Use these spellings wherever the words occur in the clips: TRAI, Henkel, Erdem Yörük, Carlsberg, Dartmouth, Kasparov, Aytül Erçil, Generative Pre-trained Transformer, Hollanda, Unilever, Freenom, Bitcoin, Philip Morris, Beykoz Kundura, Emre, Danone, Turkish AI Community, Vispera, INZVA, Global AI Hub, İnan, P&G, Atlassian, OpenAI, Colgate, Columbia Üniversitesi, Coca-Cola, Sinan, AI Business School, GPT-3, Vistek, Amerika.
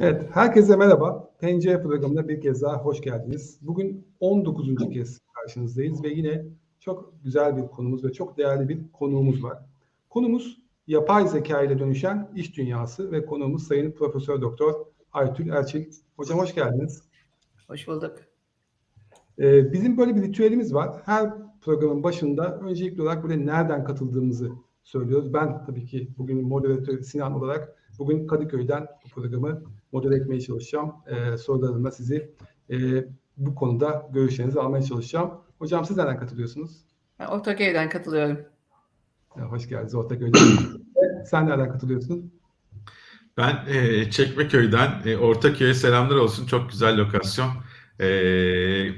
Evet, herkese merhaba. P&G programına bir kez daha hoş geldiniz. Bugün 19. kez karşınızdayız ve yine çok güzel bir konumuz ve çok değerli bir konuğumuz var. Konumuz yapay zeka ile dönüşen iş dünyası ve konuğumuz Sayın Profesör Doktor Aytül Erçil. Hocam hoş geldiniz. Hoş bulduk. Bizim böyle bir ritüelimiz var. Her programın başında öncelikli olarak böyle nereden katıldığımızı söylüyoruz. Ben tabii ki bugün moderatör Sinan olarak bugün Kadıköy'den bu programı model etmeye çalışacağım. Sorularımla sizi bu konuda görüşlerinizi almaya çalışacağım. Hocam siz nereden katılıyorsunuz? Ben Ortaköy'den katılıyorum. Ya, hoş geldiniz Ortaköy'den. Sen nereden katılıyorsun? Ben Çekmeköy'den. Ortaköy'e selamlar olsun. Çok güzel lokasyon.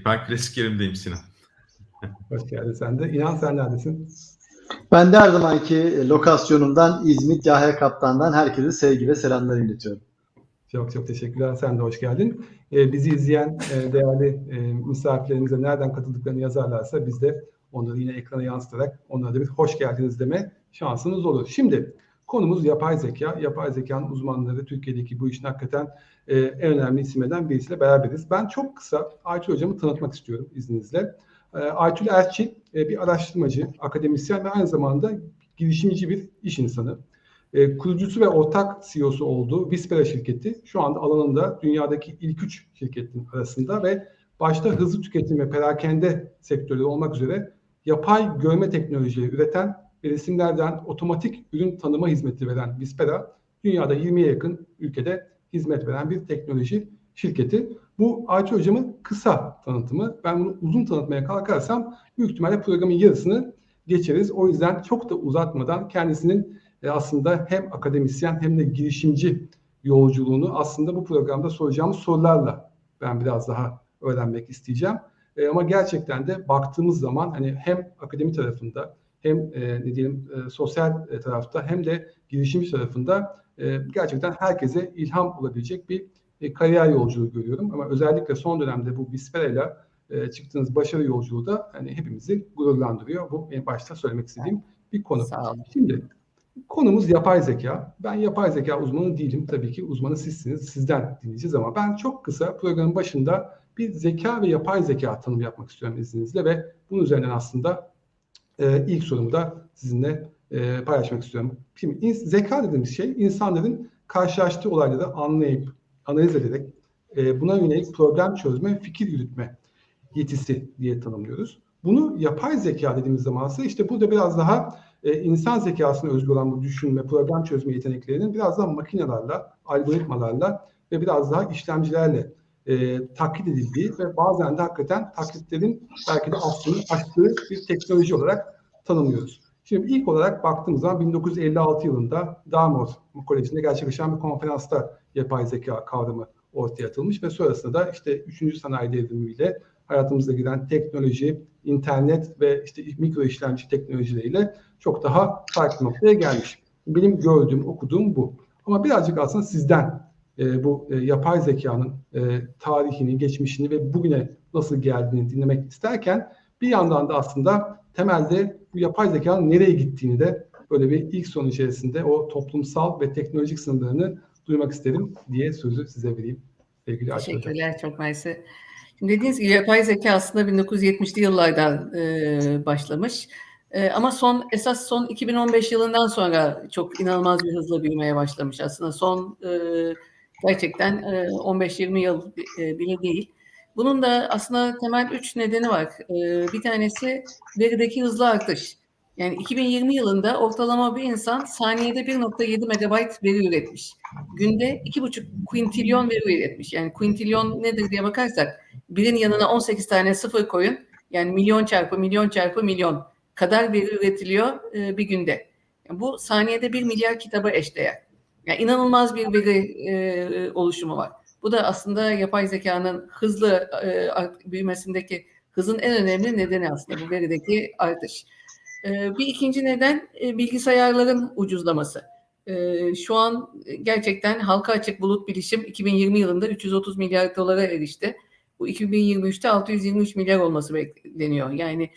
Ben klasik yerimdeyim Sinan. Hoş geldin sen de. İnan sen neredesin? Ben de her zamanki lokasyonumdan İzmit Yahya Kaptan'dan herkese sevgi ve selamlar iletiyorum. Çok çok teşekkürler. Sen de hoş geldin. Bizi izleyen değerli misafirlerimize nereden katıldıklarını yazarlarsa biz de onları yine ekrana yansıtarak onlara da bir hoş geldiniz deme şansınız olur. Şimdi konumuz yapay zeka. Yapay zekanın uzmanları Türkiye'deki bu işin hakikaten en önemli isimlerden birisiyle beraberiz. Ben çok kısa Aytül hocamı tanıtmak istiyorum izninizle. Aytül Erçil bir araştırmacı, akademisyen ve aynı zamanda girişimci bir iş insanı. Kurucusu ve ortak CEO'su olduğu Vispera şirketi şu anda alanında dünyadaki ilk 3 şirketin arasında ve başta hızlı tüketim ve perakende sektörleri olmak üzere yapay görme teknolojileri üreten ve resimlerden otomatik ürün tanıma hizmeti veren Vispera, dünyada 20'ye yakın ülkede hizmet veren bir teknoloji şirketi. Bu Aytül hocamın kısa tanıtımı. Ben bunu uzun tanıtmaya kalkarsam büyük ihtimalle programın yarısını geçeriz. O yüzden çok da uzatmadan kendisinin aslında hem akademisyen hem de girişimci yolculuğunu aslında bu programda soracağımız sorularla ben biraz daha öğrenmek isteyeceğim. Ama gerçekten de baktığımız zaman hani hem akademi tarafında hem sosyal tarafta hem de girişimci tarafında gerçekten herkese ilham olabilecek bir kariyer yolculuğu görüyorum ama özellikle son dönemde bu Vispera'yla çıktığınız başarı yolculuğu da hani hepimizi gururlandırıyor. Bu en başta söylemek istediğim bir konu. Şimdi konumuz yapay zeka. Ben yapay zeka uzmanı değilim. Tabii ki uzmanı sizsiniz. Sizden dinleyeceğiz ama ben çok kısa programın başında bir zeka ve yapay zeka tanımı yapmak istiyorum izninizle ve bunun üzerinden aslında ilk sorumu da sizinle paylaşmak istiyorum. Şimdi zeka dediğimiz şey insanların karşılaştığı olayları anlayıp analiz ederek buna yönelik problem çözme, fikir yürütme yetisi diye tanımlıyoruz. Bunu yapay zeka dediğimiz zaman ise işte burada biraz daha insan zekasına özgü olan bu düşünme, problem çözme yeteneklerinin biraz daha makinelerle, algoritmalarla ve biraz daha işlemcilerle taklit edildiği ve bazen de hakikaten taklitlerin belki de aslını açtığı bir teknoloji olarak tanımlıyoruz. Şimdi ilk olarak baktığımız zaman 1956 yılında Dartmouth Koleji'nde gerçekleşen bir konferansta yapay zeka kavramı ortaya atılmış ve sonrasında da işte 3. sanayi devrimiyle hayatımıza giren teknoloji, internet ve işte mikro işlemci teknolojileriyle çok daha farklı noktaya gelmiş. Benim gördüğüm, okuduğum bu. Ama birazcık aslında sizden bu yapay zekanın tarihini, geçmişini ve bugüne nasıl geldiğini dinlemek isterken bir yandan da aslında temelde bu yapay zekanın nereye gittiğini de böyle bir ilk sonu içerisinde o toplumsal ve teknolojik sınırlarını duymak isterim diye sözü size vereyim. Sevgili teşekkürler, çok mersi. Şimdi dediğiniz gibi yapay zeka aslında 1970'li yıllardan başlamış. Ama son 2015 yılından sonra çok inanılmaz bir hızla büyümeye başlamış aslında. Son gerçekten 15-20 yıl bile değil. Bunun da aslında temel 3 nedeni var. Bir tanesi verideki hızlı artış. Yani 2020 yılında ortalama bir insan saniyede 1.7 megabayt veri üretmiş. Günde 2,5 kuintilyon veri üretmiş. Yani kuintilyon nedir diye bakarsak birin yanına 18 tane sıfır koyun. Yani milyon çarpı milyon çarpı milyon kadar veri üretiliyor bir günde. Yani bu saniyede 1 milyar kitaba eşdeğer. Yani inanılmaz bir veri oluşumu var. Bu da aslında yapay zekanın hızlı büyümesindeki hızın en önemli nedeni aslında bu verideki artış. Bir ikinci neden bilgisayarların ucuzlaması. Şu an gerçekten halka açık bulut bilişim 2020 yılında 330 milyar dolara erişti. Bu 2023'te 623 milyar olması bekleniyor. Yani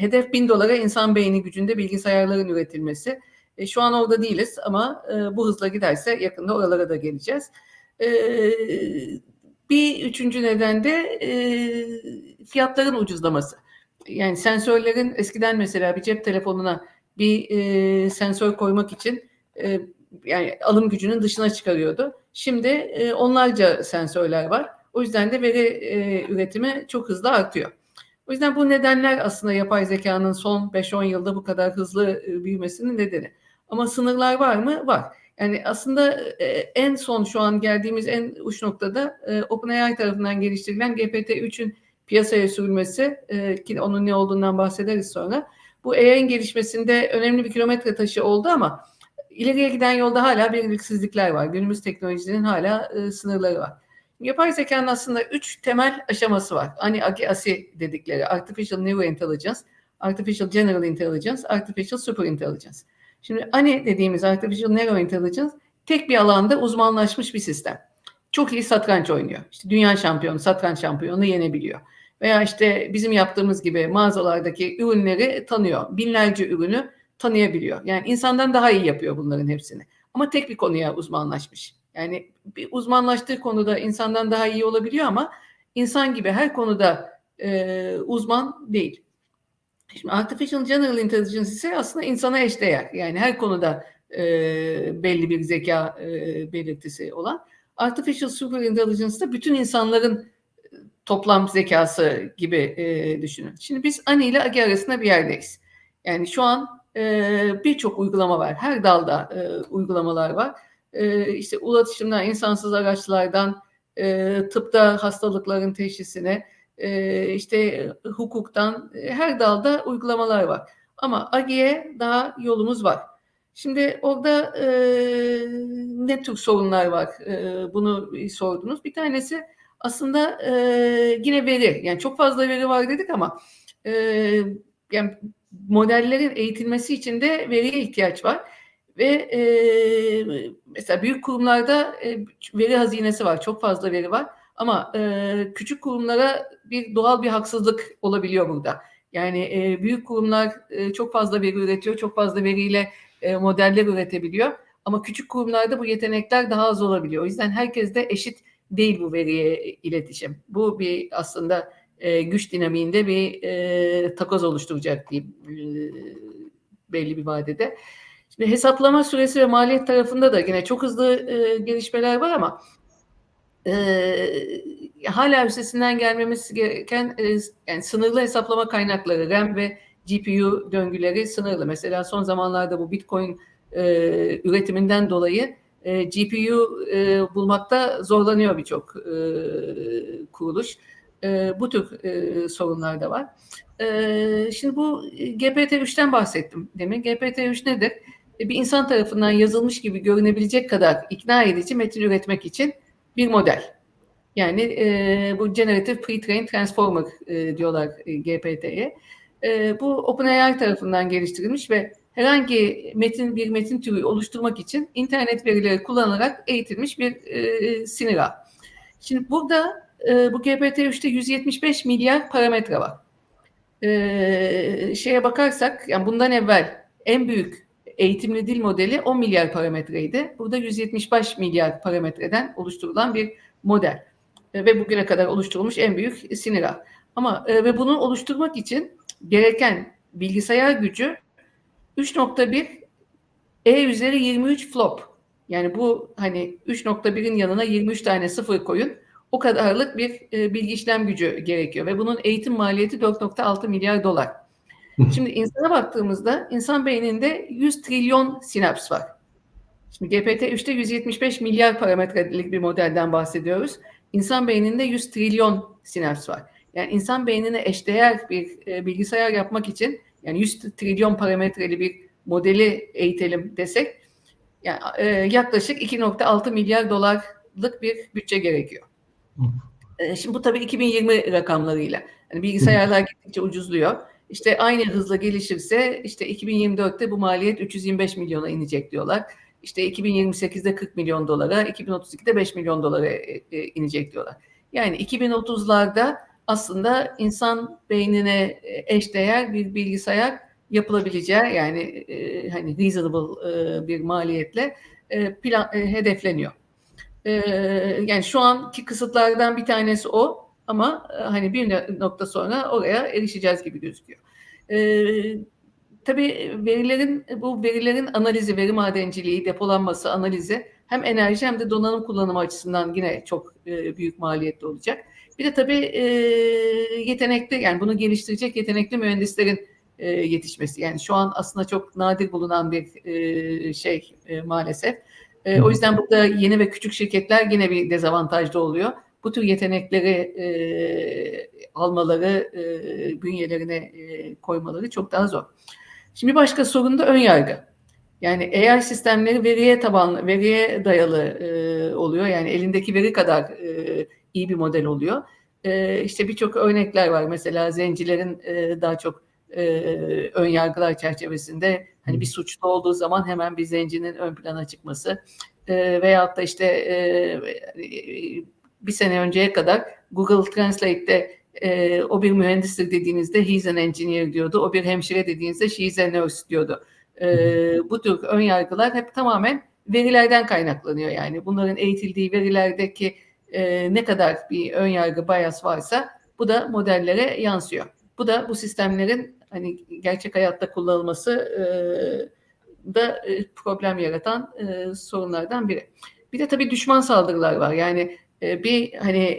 hedef 1000 dolara insan beyni gücünde bilgisayarların üretilmesi. Şu an orada değiliz ama bu hızla giderse yakında oralara da geleceğiz. Bir üçüncü neden de fiyatların ucuzlaması. Yani sensörlerin eskiden mesela bir cep telefonuna bir sensör koymak için yani alım gücünün dışına çıkarıyordu. Şimdi onlarca sensörler var. O yüzden de veri üretimi çok hızlı artıyor. O yüzden bu nedenler aslında yapay zekanın son 5-10 yılda bu kadar hızlı büyümesinin nedeni. Ama sınırlar var mı? Var. Yani aslında en son şu an geldiğimiz en uç noktada OpenAI tarafından geliştirilen GPT-3'ün piyasaya sürülmesi, ki onun ne olduğundan bahsederiz sonra. Bu AI'nin gelişmesinde önemli bir kilometre taşı oldu ama ileriye giden yolda hala belirsizlikler var. Günümüz teknolojinin hala sınırları var. Yapay zekanın aslında 3 temel aşaması var. Hani AGI dedikleri Artificial Narrow Intelligence, Artificial General Intelligence, Artificial Super Intelligence. Şimdi ANI dediğimiz Artificial Narrow Intelligence tek bir alanda uzmanlaşmış bir sistem. Çok iyi satranç oynuyor. İşte dünya şampiyonu, satranç şampiyonu yenebiliyor. Veya işte bizim yaptığımız gibi mağazalardaki ürünleri tanıyor. Binlerce ürünü tanıyabiliyor. Yani insandan daha iyi yapıyor bunların hepsini. Ama tek bir konuya uzmanlaşmış. Yani bir uzmanlaştığı konuda insandan daha iyi olabiliyor ama insan gibi her konuda uzman değil. Şimdi Artificial General Intelligence ise aslında insana eşdeğer. Yani her konuda belli bir zeka belirtisi olan. Artificial Super Intelligence'da bütün insanların toplam zekası gibi düşünün. Şimdi biz ANI ile AGI arasında bir yerdeyiz. Yani şu an birçok uygulama var. Her dalda uygulamalar var. İşte ulaşımdan, insansız araçlardan, tıpta hastalıkların teşhisine, işte hukuktan her dalda uygulamalar var. Ama AGI'ye daha yolumuz var. Şimdi orada ne tür sorunlar var? Bunu sordunuz. Bir tanesi aslında yine veri. Yani çok fazla veri var dedik ama yani modellerin eğitilmesi için de veriye ihtiyaç var. Ve mesela büyük kurumlarda veri hazinesi var. Çok fazla veri var. Ama küçük kurumlara bir doğal bir haksızlık olabiliyor burada. Yani büyük kurumlar çok fazla veri üretiyor. Çok fazla veriyle modeller üretebiliyor. Ama küçük kurumlarda bu yetenekler daha az olabiliyor. O yüzden herkes de eşit değil bu veriye iletişim. Bu bir aslında güç dinamiğinde bir takoz oluşturacak diyeyim belli bir vadede. Şimdi hesaplama süresi ve maliyet tarafında da yine çok hızlı gelişmeler var ama hala üstesinden gelmemiz gereken yani sınırlı hesaplama kaynakları, RAM ve GPU döngüleri sınırlı. Mesela son zamanlarda bu Bitcoin üretiminden dolayı GPU bulmakta zorlanıyor birçok kuruluş. Bu tür sorunlar da var. Şimdi bu GPT-3'ten bahsettim demin. GPT-3 nedir? Bir insan tarafından yazılmış gibi görünebilecek kadar ikna edici metin üretmek için bir model. Yani bu Generative Pre-trained Transformer diyorlar GPT'ye. Bu OpenAI tarafından geliştirilmiş ve herhangi bir metin türü oluşturmak için internet verileri kullanarak eğitilmiş bir sinir ağ. Şimdi burada bu GPT-3'te 175 milyar parametre var. Şeye bakarsak, yani bundan evvel en büyük eğitimli dil modeli 10 milyar parametreydi. Burada 175 milyar parametreden oluşturulan bir model ve bugüne kadar oluşturulmuş en büyük sinir ağ. Ama ve bunu oluşturmak için gereken bilgisayar gücü 3.1 E/23 flop. Yani bu hani 3.1'in yanına 23 tane sıfır koyun. O kadarlık bir bilgi işlem gücü gerekiyor ve bunun eğitim maliyeti 4.6 milyar dolar. Şimdi insana baktığımızda insan beyninde 100 trilyon sinaps var. Şimdi GPT-3'te 175 milyar parametrelik bir modelden bahsediyoruz. İnsan beyninde 100 trilyon sinaps var. Yani insan beynine eşdeğer bir bilgisayar yapmak için yani 100 trilyon parametreli bir modeli eğitelim desek yani yaklaşık 2.6 milyar dolarlık bir bütçe gerekiyor. Şimdi bu tabii 2020 rakamlarıyla. Yani bilgisayarlar gittikçe ucuzluyor. İşte aynı hızla gelişirse işte 2024'te bu maliyet 325 milyona inecek diyorlar. İşte 2028'de 40 milyon dolara, 2032'de 5 milyon dolara inecek diyorlar. Yani 2030'larda aslında insan beynine eşdeğer bir bilgisayar yapılabileceği, yani hani reasonable bir maliyetle hedefleniyor. Yani şu anki kısıtlardan bir tanesi o, ama hani bir nokta sonra oraya erişeceğiz gibi gözüküyor. Tabii bu verilerin analizi, veri madenciliği, depolanması, analizi hem enerji hem de donanım kullanımı açısından yine çok büyük maliyetli olacak. Bir de tabii yetenekli, yani bunu geliştirecek yetenekli mühendislerin yetişmesi. Yani şu an aslında çok nadir bulunan bir şey maalesef. O yüzden burada yeni ve küçük şirketler yine bir dezavantajda oluyor. Bu tür yetenekleri almaları, bünyelerine koymaları çok daha zor. Şimdi başka sorun da ön yargı. Yani AI sistemleri veriye dayalı oluyor. Yani elindeki veri kadar iyi bir model oluyor. İşte birçok örnekler var. Mesela zencilerin daha çok ön yargılar çerçevesinde hani bir suçlu olduğu zaman hemen bir zencinin ön plana çıkması veyahut da işte bir sene önceye kadar Google Translate'te o bir mühendistir dediğinizde he's an engineer diyordu. O bir hemşire dediğinizde she's a nurse diyordu. Bu tür ön yargılar hep tamamen verilerden kaynaklanıyor. Yani bunların eğitildiği verilerdeki ne kadar bir ön yargı bias varsa bu da modellere yansıyor. Bu da bu sistemlerin hani gerçek hayatta kullanılması da problem yaratan sorunlardan biri. Bir de tabii düşman saldırılar var. Yani bir hani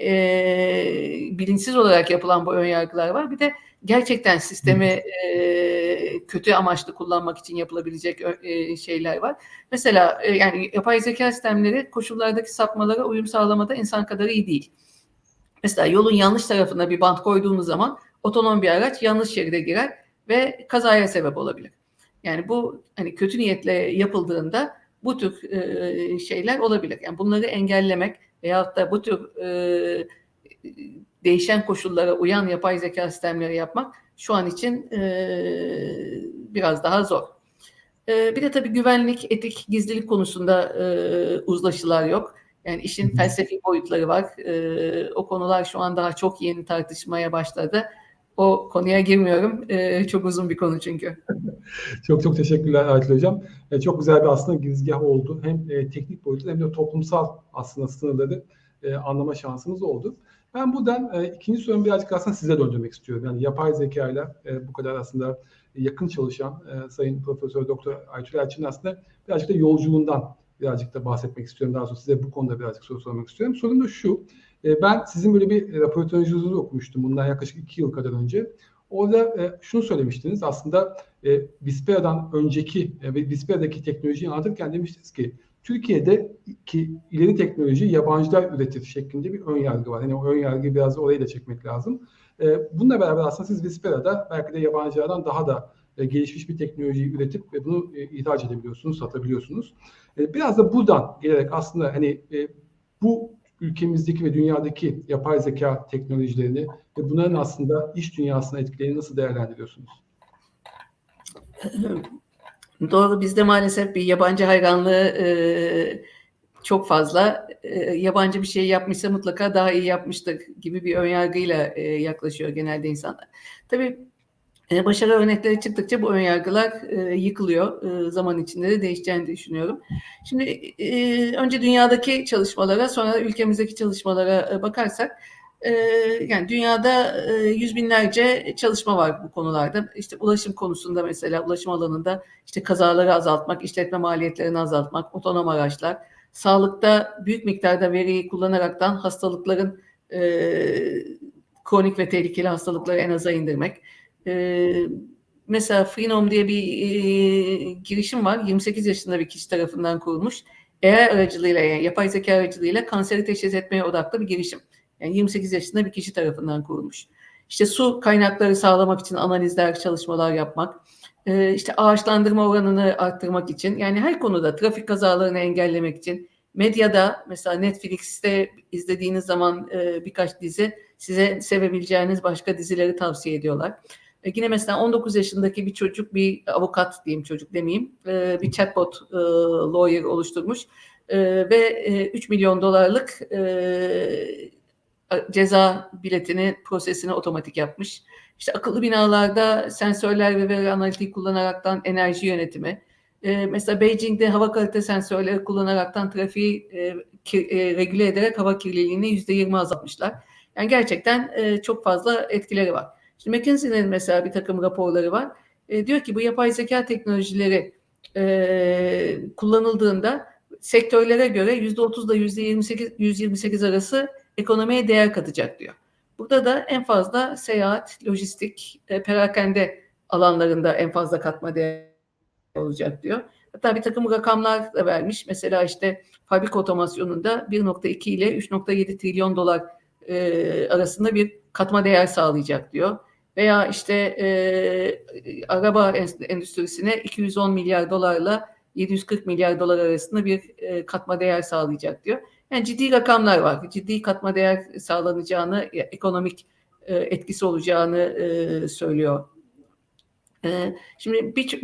bilinçsiz olarak yapılan bu önyargılar var. Bir de gerçekten sistemi kötü amaçlı kullanmak için yapılabilecek şeyler var. Mesela yani yapay zeka sistemleri koşullardaki sapmalara uyum sağlamada insan kadar iyi değil. Mesela yolun yanlış tarafına bir bant koyduğunuz zaman otonom bir araç yanlış şeride girer ve kazaya sebep olabilir. Yani bu hani kötü niyetle yapıldığında bu tür şeyler olabilir. Yani bunları engellemek veyahut da bu tür değişen koşullara uyan yapay zeka sistemleri yapmak şu an için biraz daha zor. Bir de tabii güvenlik, etik, gizlilik konusunda uzlaşılar yok. Yani işin felsefi boyutları var. O konular şu an daha çok yeni tartışmaya başladı. O konuya girmiyorum. Çok uzun bir konu çünkü. Çok teşekkürler Aytül Hocam. Çok güzel bir aslında girizgah oldu. Hem teknik boyutu hem de toplumsal aslında sınırları anlama şansımız oldu. Ben buradan ikinci sorumu birazcık aslında size döndürmek istiyorum. Yani yapay zekayla bu kadar aslında yakın çalışan Sayın Profesör Doktor Aytül Erçil'in aslında birazcık da yolculuğundan birazcık da bahsetmek istiyorum. Daha sonra size bu konuda birazcık soru sormak istiyorum. Sorum da şu. Ben sizin böyle bir röportajınızı okumuştum. Bundan yaklaşık 2 yıl kadar önce. Orada şunu söylemiştiniz. Aslında Vispera'dan önceki ve Vispera'daki teknolojiyi anlatırken demiştiniz ki Türkiye'deki ileri teknoloji yabancılar üretir şeklinde bir önyargı var. Yani o önyargıyı biraz da oraya da çekmek lazım. Bununla beraber aslında siz Vispera'da belki de yabancılardan daha da gelişmiş bir teknolojiyi üretip ve bunu ihraç edebiliyorsunuz, satabiliyorsunuz. Biraz da buradan gelerek aslında hani bu ülkemizdeki ve dünyadaki yapay zeka teknolojilerini ve bunların aslında iş dünyasına etkilerini nasıl değerlendiriyorsunuz? Doğru, bizde maalesef bir yabancı hayranlığı çok fazla. Yabancı bir şey yapmışsa mutlaka daha iyi yapmıştır gibi bir önyargıyla yaklaşıyor genelde insanlar. Tabii başarı örnekleri çıktıkça bu önyargılar yıkılıyor. Zaman içinde de değişeceğini düşünüyorum. Şimdi önce dünyadaki çalışmalara, sonra ülkemizdeki çalışmalara bakarsak, yani dünyada 100 binlerce çalışma var bu konularda. İşte ulaşım konusunda mesela, ulaşım alanında işte kazaları azaltmak, işletme maliyetlerini azaltmak, otonom araçlar, sağlıkta büyük miktarda veriyi kullanaraktan hastalıkların, kronik ve tehlikeli hastalıkları en aza indirmek. Mesela Freenom diye bir girişim var. 28 yaşında bir kişi tarafından kurulmuş. AI aracılığıyla, yani yapay zeka aracılığıyla kanseri teşhis etmeye odaklı bir girişim. Yani 28 yaşında bir kişi tarafından kurulmuş. İşte su kaynakları sağlamak için analizler, çalışmalar yapmak. İşte ağaçlandırma oranını arttırmak için. Yani her konuda trafik kazalarını engellemek için. Medyada mesela Netflix'te izlediğiniz zaman birkaç dizi size sevebileceğiniz başka dizileri tavsiye ediyorlar. Yine mesela 19 yaşındaki bir çocuk, bir avukat diyeyim, çocuk demeyeyim, bir chatbot lawyer oluşturmuş ve $3 milyon ceza biletini, prosesini otomatik yapmış. İşte akıllı binalarda sensörler ve veri analitiği kullanaraktan enerji yönetimi. Mesela Beijing'de hava kalite sensörleri kullanaraktan trafiği regüle ederek hava kirliliğini %20 azaltmışlar. Yani gerçekten çok fazla etkileri var. Şimdi McKinsey'nin mesela bir takım raporları var. Diyor ki bu yapay zeka teknolojileri kullanıldığında sektörlere göre %30'da %28 arası ekonomiye değer katacak diyor. Burada da en fazla seyahat, lojistik, perakende alanlarında en fazla katma değer olacak diyor. Hatta bir takım rakamlar da vermiş. Mesela işte fabrika otomasyonunda 1.2 ile 3.7 trilyon dolar arasında bir katma değer sağlayacak diyor. Veya işte araba endüstrisine 210 milyar dolarla 740 milyar dolar arasında bir katma değer sağlayacak diyor. Yani ciddi rakamlar var. Ciddi katma değer sağlanacağını, ekonomik etkisi olacağını söylüyor. Şimdi bir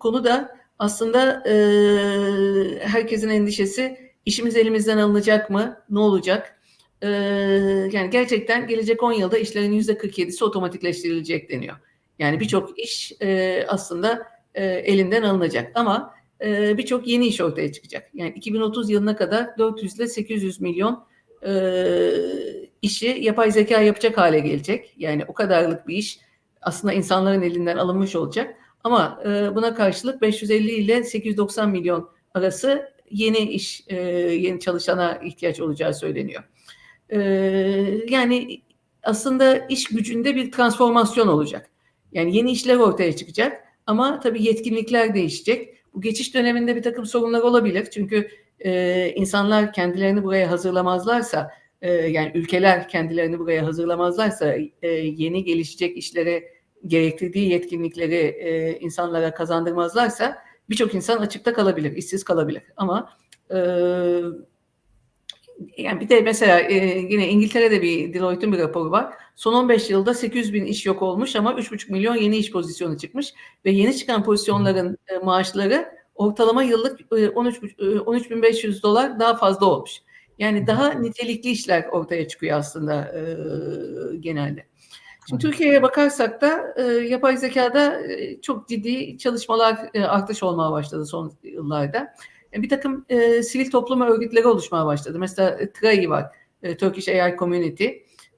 konu da aslında herkesin endişesi işimiz elimizden alınacak mı? Ne olacak? Yani gerçekten gelecek 10 yılda işlerin %47'si otomatikleştirilecek deniyor. Yani birçok iş aslında elinden alınacak ama birçok yeni iş ortaya çıkacak. Yani 2030 yılına kadar 400 ile 800 milyon işi yapay zeka yapacak hale gelecek. Yani o kadarlık bir iş aslında insanların elinden alınmış olacak. Ama buna karşılık 550 ile 890 milyon arası yeni iş, yeni çalışana ihtiyaç olacağı söyleniyor. Yani aslında iş gücünde bir transformasyon olacak. Yani yeni işler ortaya çıkacak ama tabii yetkinlikler değişecek. Bu geçiş döneminde bir takım sorunlar olabilir. Çünkü insanlar kendilerini buraya hazırlamazlarsa, yani ülkeler kendilerini buraya hazırlamazlarsa yeni gelişecek işlere gerektirdiği yetkinlikleri insanlara kazandırmazlarsa birçok insan açıkta kalabilir, işsiz kalabilir. Ama yani bir de mesela yine İngiltere'de bir Deloitte'un bir raporu var. Son 15 yılda 800 bin iş yok olmuş ama 3,5 milyon yeni iş pozisyonu çıkmış. Ve yeni çıkan pozisyonların maaşları ortalama yıllık 13.500 dolar daha fazla olmuş. Yani daha nitelikli işler ortaya çıkıyor aslında genelde. Şimdi Türkiye'ye bakarsak da yapay zekada çok ciddi çalışmalar artış olmaya başladı son yıllarda. Bir takım sivil toplum örgütleri oluşmaya başladı. Mesela TRAI var, Turkish AI Community.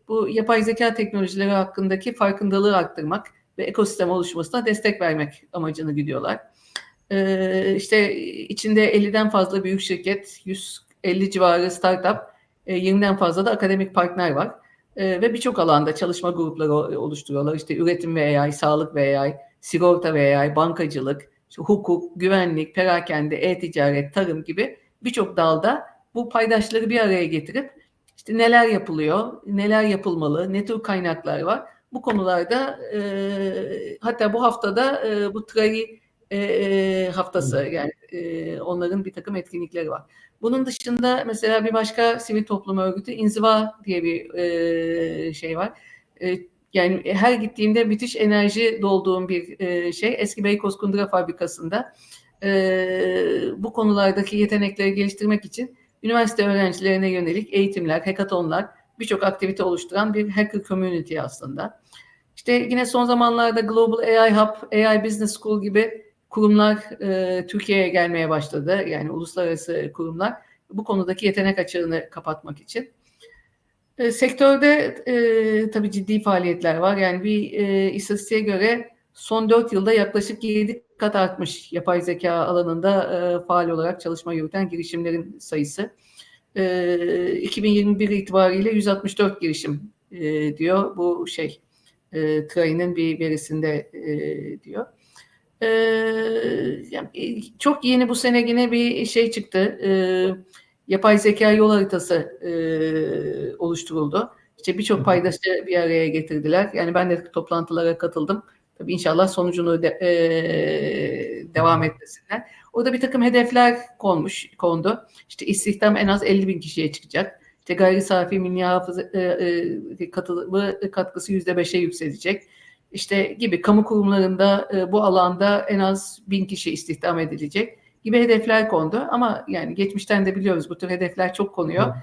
Bu yapay zeka teknolojileri hakkındaki farkındalığı arttırmak ve ekosistem oluşmasına destek vermek amacını güdüyorlar. İşte içinde 50'den fazla büyük şirket, 150 civarı startup, 20'den fazla da akademik partner var. Ve birçok alanda çalışma grupları oluşturuyorlar. İşte üretim ve AI, sağlık ve AI, sigorta ve AI, bankacılık, hukuk, güvenlik, perakende, e-ticaret, tarım gibi birçok dalda bu paydaşları bir araya getirip işte neler yapılıyor, neler yapılmalı, ne tür kaynaklar var. Bu konularda hatta bu haftada bu TRAI haftası, yani onların bir takım etkinlikleri var. Bunun dışında mesela bir başka sivil toplum örgütü INZVA diye bir şey var. Yani her gittiğimde müthiş enerji dolduğum bir şey. Eski Beykoz Kundura fabrikasında bu konulardaki yetenekleri geliştirmek için üniversite öğrencilerine yönelik eğitimler, hackathonlar, birçok aktivite oluşturan bir hacker community aslında. İşte yine son zamanlarda Global AI Hub, AI Business School gibi kurumlar Türkiye'ye gelmeye başladı. Yani uluslararası kurumlar bu konudaki yetenek açığını kapatmak için. Sektörde tabii ciddi faaliyetler var. Yani bir istatistiğe göre son 4 yılda yaklaşık 7 kat artmış yapay zeka alanında faal olarak çalışma yürüten girişimlerin sayısı. 2021 itibariyle 164 girişim diyor. Bu şey TRAI'nin bir verisinde diyor. Yani çok yeni bu sene yine bir şey çıktı. Yapay zeka yol haritası oluşturuldu. İşte birçok paydaşı bir araya getirdiler. Yani ben de toplantılara katıldım. Tabii inşallah sonucunu devam etmesinler. Orada bir takım hedefler kondu. İşte istihdam en az 50 bin kişiye çıkacak. İşte gayri safi milli hafıza katkısı %5'e yükselecek. İşte gibi kamu kurumlarında bu alanda en az 1000 kişi istihdam edilecek gibi hedefler kondu. Ama yani geçmişten de biliyoruz bu tür hedefler çok konuyor.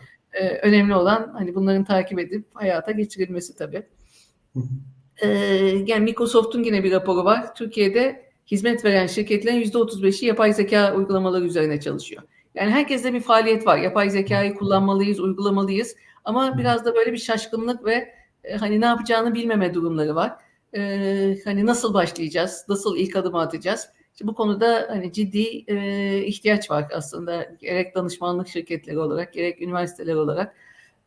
Önemli olan hani bunların takip edip hayata geçirilmesi tabii. Yani Microsoft'un yine bir raporu var. Türkiye'de hizmet veren şirketlerin %35'i yapay zeka uygulamaları üzerine çalışıyor. Yani herkeste bir faaliyet var. Yapay zekayı kullanmalıyız, uygulamalıyız. Ama biraz da böyle bir şaşkınlık ve hani ne yapacağını bilmeme durumları var. Hani nasıl başlayacağız, nasıl ilk adımı atacağız? İşte bu konuda hani ciddi ihtiyaç var aslında. Gerek danışmanlık şirketleri olarak, gerek üniversiteler olarak.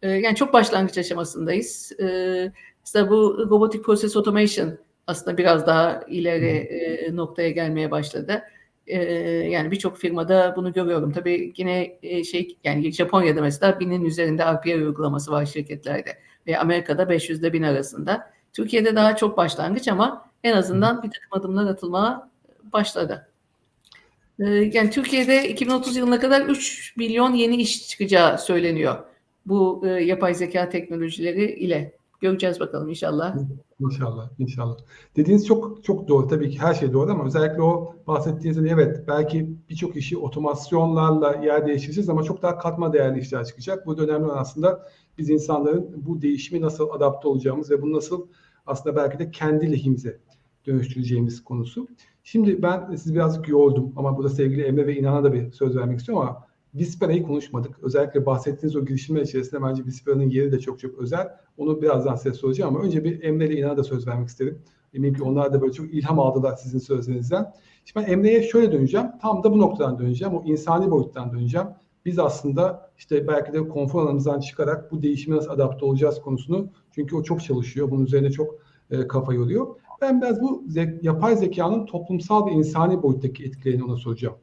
Yani çok başlangıç aşamasındayız. İşte bu robotic process automation aslında biraz daha ileri noktaya gelmeye başladı. Yani birçok firmada bunu görüyorum. Tabii yine yani Japonya'da mesela 1000'in üzerinde RPA uygulaması var şirketlerde ve Amerika'da 500'de 1000 arasında. Türkiye'de daha çok başlangıç ama en azından bir takım adımlar atılmaya başladı. Yani Türkiye'de 2030 yılına kadar 3 milyon yeni iş çıkacağı söyleniyor. Bu yapay zeka teknolojileri ile göreceğiz bakalım inşallah. İnşallah. Dediğiniz çok doğru. Tabii ki her şey doğru ama özellikle o bahsettiğiniz gibi evet belki birçok işi otomasyonlarla yer değiştireceğiz ama çok daha katma değerli işler çıkacak. Bu önemli olan aslında biz insanların bu değişimi nasıl adapte olacağımız ve bunu nasıl aslında belki de kendi lehimize dönüştüreceğimiz konusu. Şimdi ben sizi birazcık yordum ama burada sevgili Emre ve İnan'a da bir söz vermek istiyorum ama Vispera'yı konuşmadık. Özellikle bahsettiğiniz o girişimler içerisinde bence Vispera'nın yeri de çok özel. Onu birazdan size soracağım ama önce bir Emre ile İnan'a da söz vermek isterim. Eminim ki onlar da böyle çok ilham aldılar sizin sözlerinizden. Şimdi ben Emre'ye şöyle döneceğim. Tam da bu noktadan döneceğim. O insani boyuttan döneceğim. Biz aslında işte belki de konfor alanımızdan çıkarak bu değişime nasıl adapte olacağız konusunu. Çünkü o çok çalışıyor. Bunun üzerine çok kafa yoruyor. Ben biraz bu yapay zekanın toplumsal ve insani boyuttaki etkilerini ona soracağım.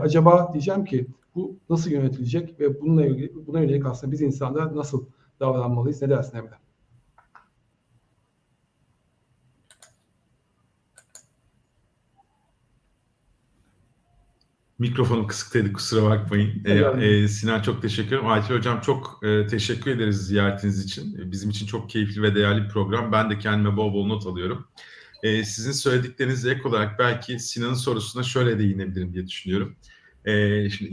Acaba diyeceğim ki bu nasıl yönetilecek ve buna yönelik aslında biz insanlar nasıl davranmalıyız? Ne dersin Emre? Mikrofonum kısıktaydı, kusura bakmayın. Sinan çok teşekkür ederim. Aytül Hocam çok teşekkür ederiz ziyaretiniz için. Bizim için çok keyifli ve değerli bir program. Ben de kendime bol not alıyorum. Sizin söylediklerinize ek olarak belki Sinan'ın sorusuna şöyle değinebilirim diye düşünüyorum. Şimdi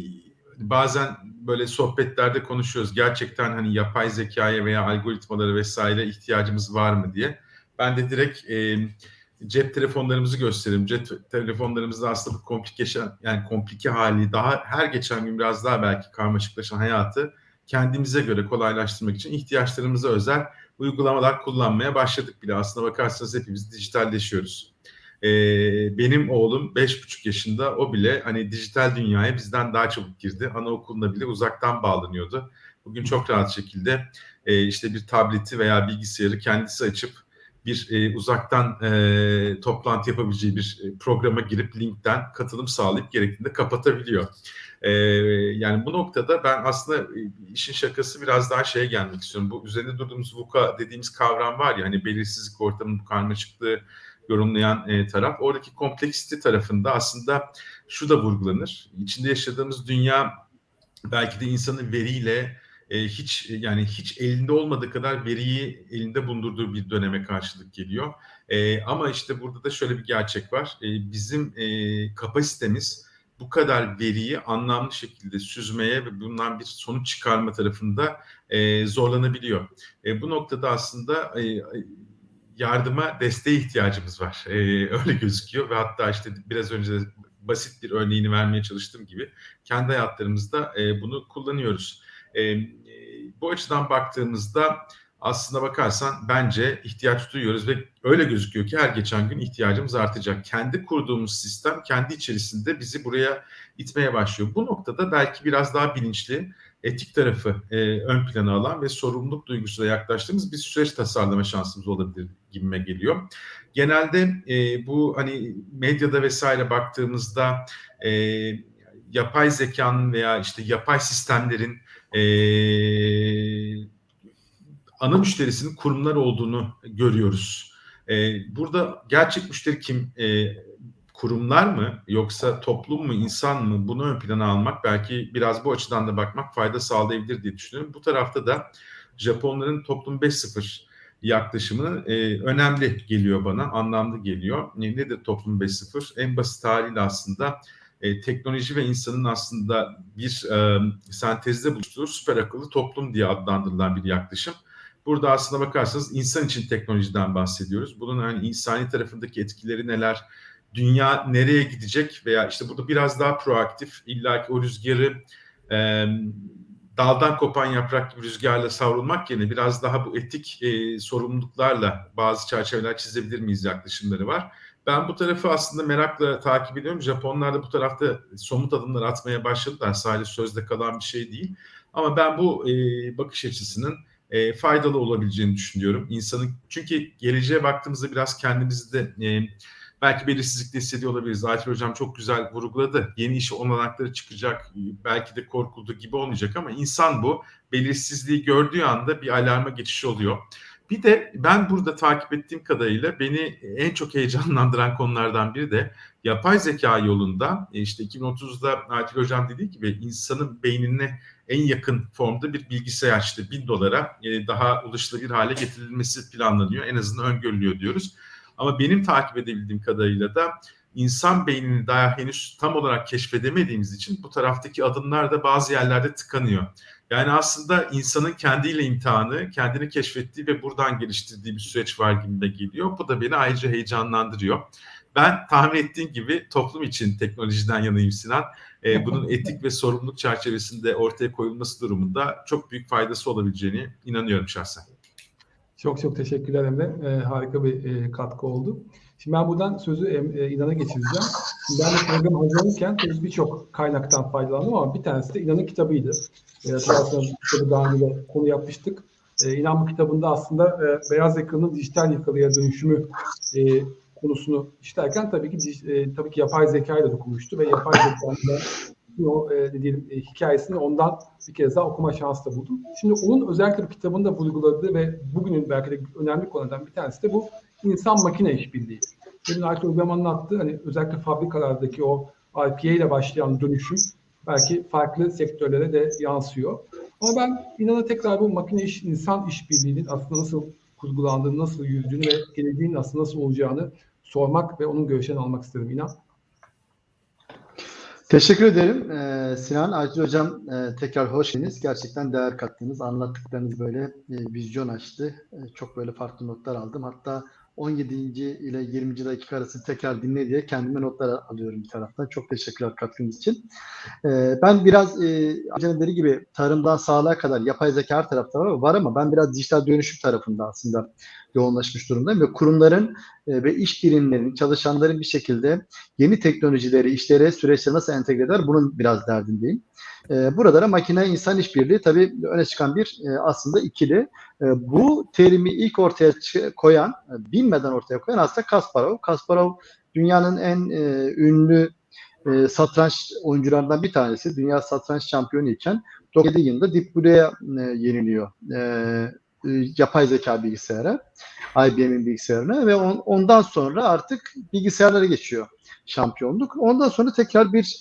bazen böyle sohbetlerde konuşuyoruz. Gerçekten hani yapay zekaya veya algoritmalara vesaire ihtiyacımız var mı diye. Ben de direkt cep telefonlarımızı göstereyim. Cep telefonlarımızda aslında bu komplike hali daha her geçen gün biraz daha belki karmaşıklaşan hayatı kendimize göre kolaylaştırmak için ihtiyaçlarımıza özel uygulamalar kullanmaya başladık bile. Aslına bakarsanız hepimiz dijitalleşiyoruz. Benim oğlum 5,5 yaşında, o bile hani dijital dünyaya bizden daha çabuk girdi. Anaokuluna bile uzaktan bağlanıyordu. Bugün çok rahat şekilde işte bir tableti veya bilgisayarı kendisi açıp bir uzaktan toplantı yapabileceği bir programa girip linkten katılım sağlayıp gerektiğinde kapatabiliyor. Yani bu noktada ben aslında işin şakası biraz daha şeye gelmek istiyorum. Bu üzerinde durduğumuz VUCA dediğimiz kavram var ya, hani belirsizlik ortamının karmaşıklığı yorumlayan taraf. Oradaki kompleksite tarafında aslında şu da vurgulanır. İçinde yaşadığımız dünya belki de insanın veriyle hiç elinde olmadığı kadar veriyi elinde bulundurduğu bir döneme karşılık geliyor. Ama işte burada da şöyle bir gerçek var. Bizim kapasitemiz bu kadar veriyi anlamlı şekilde süzmeye ve bundan bir sonuç çıkarma tarafında zorlanabiliyor. Bu noktada aslında yardıma, desteğe ihtiyacımız var. Öyle gözüküyor ve hatta işte biraz önce basit bir örneğini vermeye çalıştığım gibi kendi hayatlarımızda bunu kullanıyoruz. Bu açıdan baktığımızda aslına bakarsan bence ihtiyaç duyuyoruz ve öyle gözüküyor ki her geçen gün ihtiyacımız artacak. Kendi kurduğumuz sistem kendi içerisinde bizi buraya itmeye başlıyor. Bu noktada belki biraz daha bilinçli, etik tarafı ön plana alan ve sorumluluk duygusuyla yaklaştığımız bir süreç tasarlama şansımız olabilir gibime geliyor. Genelde bu hani medyada vesaire baktığımızda yapay zekanın veya işte yapay sistemlerin ana müşterisinin kurumlar olduğunu görüyoruz. Burada gerçek müşteri kim? Kurumlar mı yoksa toplum mu, insan mı? Bunu ön plana almak, belki biraz bu açıdan da bakmak fayda sağlayabilir diye düşünüyorum. Bu tarafta da Japonların toplum 5.0 yaklaşımı önemli geliyor bana, anlamlı geliyor. Nedir toplum 5.0? En basit haliyle aslında teknoloji ve insanın aslında bir sentezde buluştuğu süper akıllı toplum diye adlandırılan bir yaklaşım. Burada aslına bakarsanız insan için teknolojiden bahsediyoruz. Bunun hani insani tarafındaki etkileri neler, dünya nereye gidecek veya işte burada biraz daha proaktif, illaki o rüzgarı daldan kopan yaprak gibi rüzgarla savrulmak yerine biraz daha bu etik sorumluluklarla bazı çerçeveler çizebilir miyiz yaklaşımları var. Ben bu tarafı aslında merakla takip ediyorum. Japonlar da bu tarafta somut adımlar atmaya başladılar. Sadece sözde kalan bir şey değil. Ama ben bu bakış açısının faydalı olabileceğini düşünüyorum. İnsanın, çünkü geleceğe baktığımızda biraz kendimizi de belki belirsizlikte hissediyor olabiliriz. Aytül Hocam çok güzel vurguladı. Yeni iş olanakları çıkacak. Belki de korkulduğu gibi olmayacak ama insan bu. Belirsizliği gördüğü anda bir alarma geçişi oluyor. Bir de ben burada takip ettiğim kadarıyla beni en çok heyecanlandıran konulardan biri de yapay zeka yolunda işte 2030'da Aytül Hocam dediği gibi insanın beynine en yakın formda bir bilgisayar işte $1000 daha ulaşılabilir hale getirilmesi planlanıyor. En azından öngörülüyor diyoruz. Ama benim takip edebildiğim kadarıyla da insan beynini daha henüz tam olarak keşfedemediğimiz için bu taraftaki adımlar da bazı yerlerde tıkanıyor. Yani aslında insanın kendiyle imtihanı, kendini keşfettiği ve buradan geliştirdiği bir süreç var gibi de geliyor. Bu da beni ayrıca heyecanlandırıyor. Ben tahmin ettiğim gibi toplum için teknolojiden yanayım Sinan. Bunun etik ve sorumluluk çerçevesinde ortaya koyulması durumunda çok büyük faydası olabileceğini inanıyorum şahsen. Çok çok teşekkürler Emre. Harika bir katkı oldu. Şimdi ben buradan sözü İnan'a geçireceğim. Ben de programı hazırlanırken birçok kaynaktan faydalandım ama bir tanesi de İnan'ın kitabıydı. Kitabı daha önce de konu yapmıştık. İnan bu kitabında aslında beyaz yakalının dijital yakalıya dönüşümü konusunu işlerken tabii ki yapay zekayla dokunmuştu ve yapay zekanın hikayesini ondan bir kez daha okuma şansı da buldum. Şimdi onun özellikle bu kitabında vurguladığı ve bugünün belki de önemli konulardan bir tanesi de bu insan-makine işbirliği. Benim Aytül Hocam anlattı, hani özellikle fabrikalardaki o IPA ile başlayan dönüşüm belki farklı sektörlere de yansıyor. Ama ben İnan'a tekrar bu makine-insan işbirliğinin aslında nasıl kurgulandığını, nasıl yürüdüğünü ve geleceğin aslında nasıl olacağını sormak ve onun görüşlerini almak istedim İnan. Teşekkür ederim Sinan. Aytül Hocam tekrar hoş geldiniz. Gerçekten değer kattınız. Anlattıklarınız böyle vizyon açtı. Çok böyle farklı notlar aldım. Hatta 17. ile 20. dakika arası tekrar dinle diye kendime notlar alıyorum bir taraftan. Çok teşekkürler katkınız için. Ben biraz dediği gibi tarımdan sağlığa kadar yapay zeka tarafta var ama ben biraz dijital dönüşüm tarafında aslında yoğunlaşmış durumdayım ve kurumların ve iş birimlerinin, çalışanların bir şekilde yeni teknolojileri, işlere, süreçlere nasıl entegre eder bunun biraz derdindeyim. Buralara makine-insan işbirliği tabii öne çıkan bir aslında ikili. Bu terimi ilk ortaya koyan, bilmeden ortaya koyan aslında Kasparov. Kasparov dünyanın en ünlü satranç oyuncularından bir tanesi. Dünya satranç şampiyonu iken 97 yılında Deep Blue'ya yeniliyor. Yapay zeka bilgisayarı, IBM'in bilgisayarına ve ondan sonra artık bilgisayarlara geçiyor şampiyonluk. Ondan sonra tekrar bir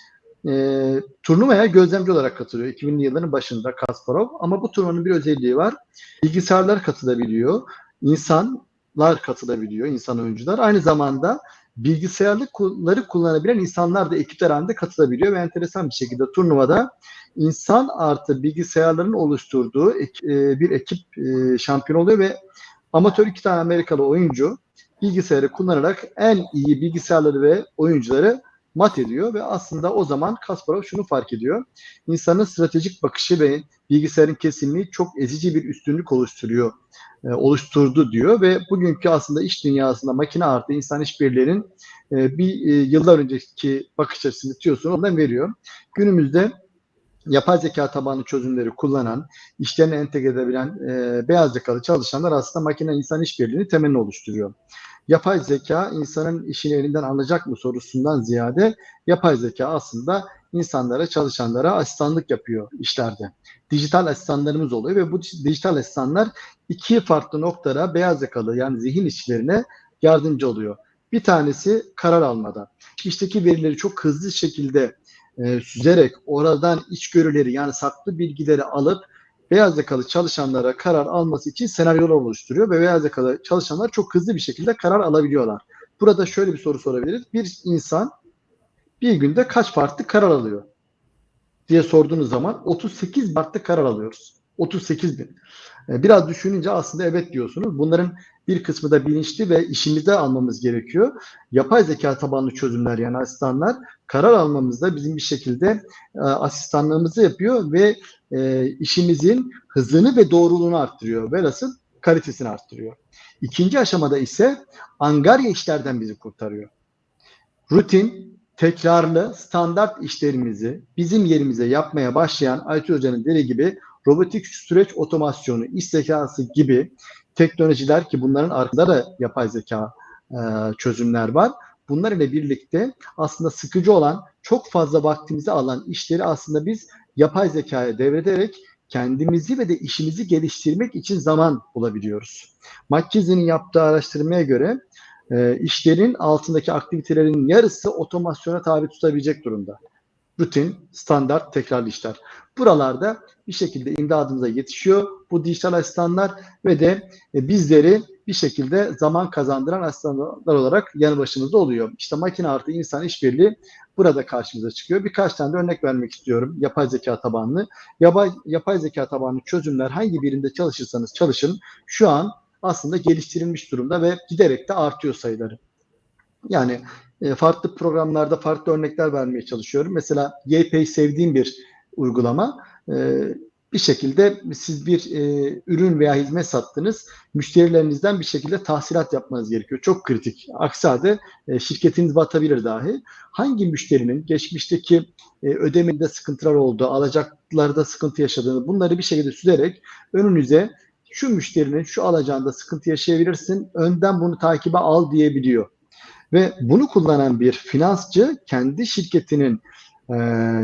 turnuvaya gözlemci olarak katılıyor 2000'li yılların başında Kasparov. Ama bu turnuvanın bir özelliği var. Bilgisayarlar katılabiliyor, insanlar katılabiliyor, insan oyuncular. Aynı zamanda bilgisayarları kullanabilen insanlar da ekipler halinde katılabiliyor ve enteresan bir şekilde turnuvada insan artı bilgisayarların oluşturduğu bir ekip şampiyon oluyor ve amatör 2 tane Amerikalı oyuncu bilgisayarı kullanarak en iyi bilgisayarları ve oyuncuları mat ediyor ve aslında o zaman Kasparov şunu fark ediyor. İnsanın stratejik bakışı ve bilgisayarın kesinliği çok ezici bir üstünlük oluşturdu diyor ve bugünkü aslında iş dünyasında makine artı insan işbirliğinin yıllar önceki bakış açısını tüyosunu ondan veriyor. Günümüzde yapay zeka tabanlı çözümleri kullanan, işlerini entegre edebilen beyaz yakalı çalışanlar aslında makine-insan işbirliğini temelini oluşturuyor. Yapay zeka insanın işini elinden alacak mı sorusundan ziyade yapay zeka aslında insanlara, çalışanlara asistanlık yapıyor işlerde. Dijital asistanlarımız oluyor ve bu dijital asistanlar 2 farklı noktada beyaz yakalı yani zihin işçilerine yardımcı oluyor. Bir tanesi karar almada. İşteki verileri çok hızlı şekilde süzerek oradan içgörüleri yani saklı bilgileri alıp beyaz yakalı çalışanlara karar alması için senaryolar oluşturuyor ve beyaz yakalı çalışanlar çok hızlı bir şekilde karar alabiliyorlar. Burada şöyle bir soru sorabiliriz. Bir insan bir günde kaç farklı karar alıyor diye sorduğunuz zaman 38 farklı karar alıyoruz. 38 bin. Biraz düşününce aslında evet diyorsunuz. Bunların bir kısmı da bilinçli ve işimize almamız gerekiyor. Yapay zeka tabanlı çözümler, yani asistanlar karar almamızda bizim bir şekilde asistanlığımızı yapıyor ve işimizin hızını ve doğruluğunu arttırıyor. Velhasıl kalitesini arttırıyor. İkinci aşamada ise angarya işlerden bizi kurtarıyor. Rutin, tekrarlı, standart işlerimizi bizim yerimize yapmaya başlayan Aytül Hoca'nın dediği gibi robotik süreç otomasyonu, iş zekası gibi teknolojiler ki bunların arkasında da yapay zeka çözümler var. Bunlar ile birlikte aslında sıkıcı olan, çok fazla vaktimizi alan işleri aslında biz yapay zekaya devrederek kendimizi ve de işimizi geliştirmek için zaman bulabiliyoruz. McKinsey'nin yaptığı araştırmaya göre işlerin altındaki aktivitelerin yarısı otomasyona tabi tutabilecek durumda. Rutin, standart, tekrarlı işler. Buralarda bir şekilde imdadımıza yetişiyor bu dijital asistanlar ve de bizleri bir şekilde zaman kazandıran asistanlar olarak yanı başımızda oluyor. İşte makine artı insan işbirliği burada karşımıza çıkıyor. Birkaç tane de örnek vermek istiyorum. Yapay zeka tabanlı. Yapay zeka tabanlı çözümler hangi birinde çalışırsanız çalışın şu an aslında geliştirilmiş durumda ve giderek de artıyor sayıları. Yani farklı programlarda farklı örnekler vermeye çalışıyorum. Mesela YP'yi sevdiğim bir uygulama. Bir şekilde siz bir ürün veya hizmet sattınız. Müşterilerinizden bir şekilde tahsilat yapmanız gerekiyor. Çok kritik. Aksi halde şirketiniz batabilir dahi. Hangi müşterinin geçmişteki ödemede sıkıntılar olduğu, alacaklarda sıkıntı yaşadığını bunları bir şekilde süzerek önünüze şu müşterinin şu alacağında sıkıntı yaşayabilirsin. Önden bunu takibe al diyebiliyor. Ve bunu kullanan bir finansçı kendi şirketinin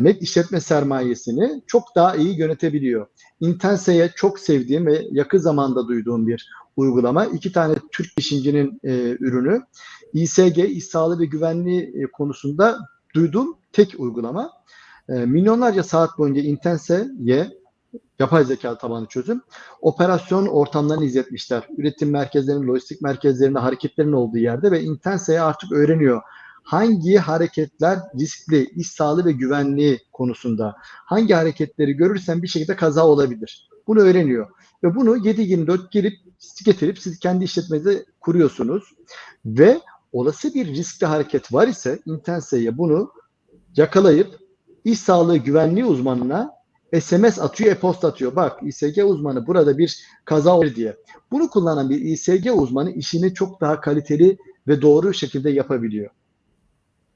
net işletme sermayesini çok daha iyi yönetebiliyor. Intense'ye çok sevdiğim ve yakın zamanda duyduğum bir uygulama. 2 tane Türk girişimcinin ürünü. İSG, iş sağlığı ve güvenliği konusunda duyduğum tek uygulama. Milyonlarca saat boyunca Intense'ye yapay zeka tabanlı çözüm. Operasyon ortamlarını izletmişler. Üretim merkezlerinin, lojistik merkezlerinde hareketlerin olduğu yerde ve Intense'ye artık öğreniyor. Hangi hareketler riskli, iş sağlığı ve güvenliği konusunda hangi hareketleri görürsen bir şekilde kaza olabilir. Bunu öğreniyor ve bunu 7/24 getirip siz kendi işletmenizi kuruyorsunuz ve olası bir riskli hareket var ise Intense'ye bunu yakalayıp iş sağlığı güvenliği uzmanına SMS atıyor, e-posta atıyor. Bak İSG uzmanı burada bir kaza olur diye. Bunu kullanan bir İSG uzmanı işini çok daha kaliteli ve doğru şekilde yapabiliyor.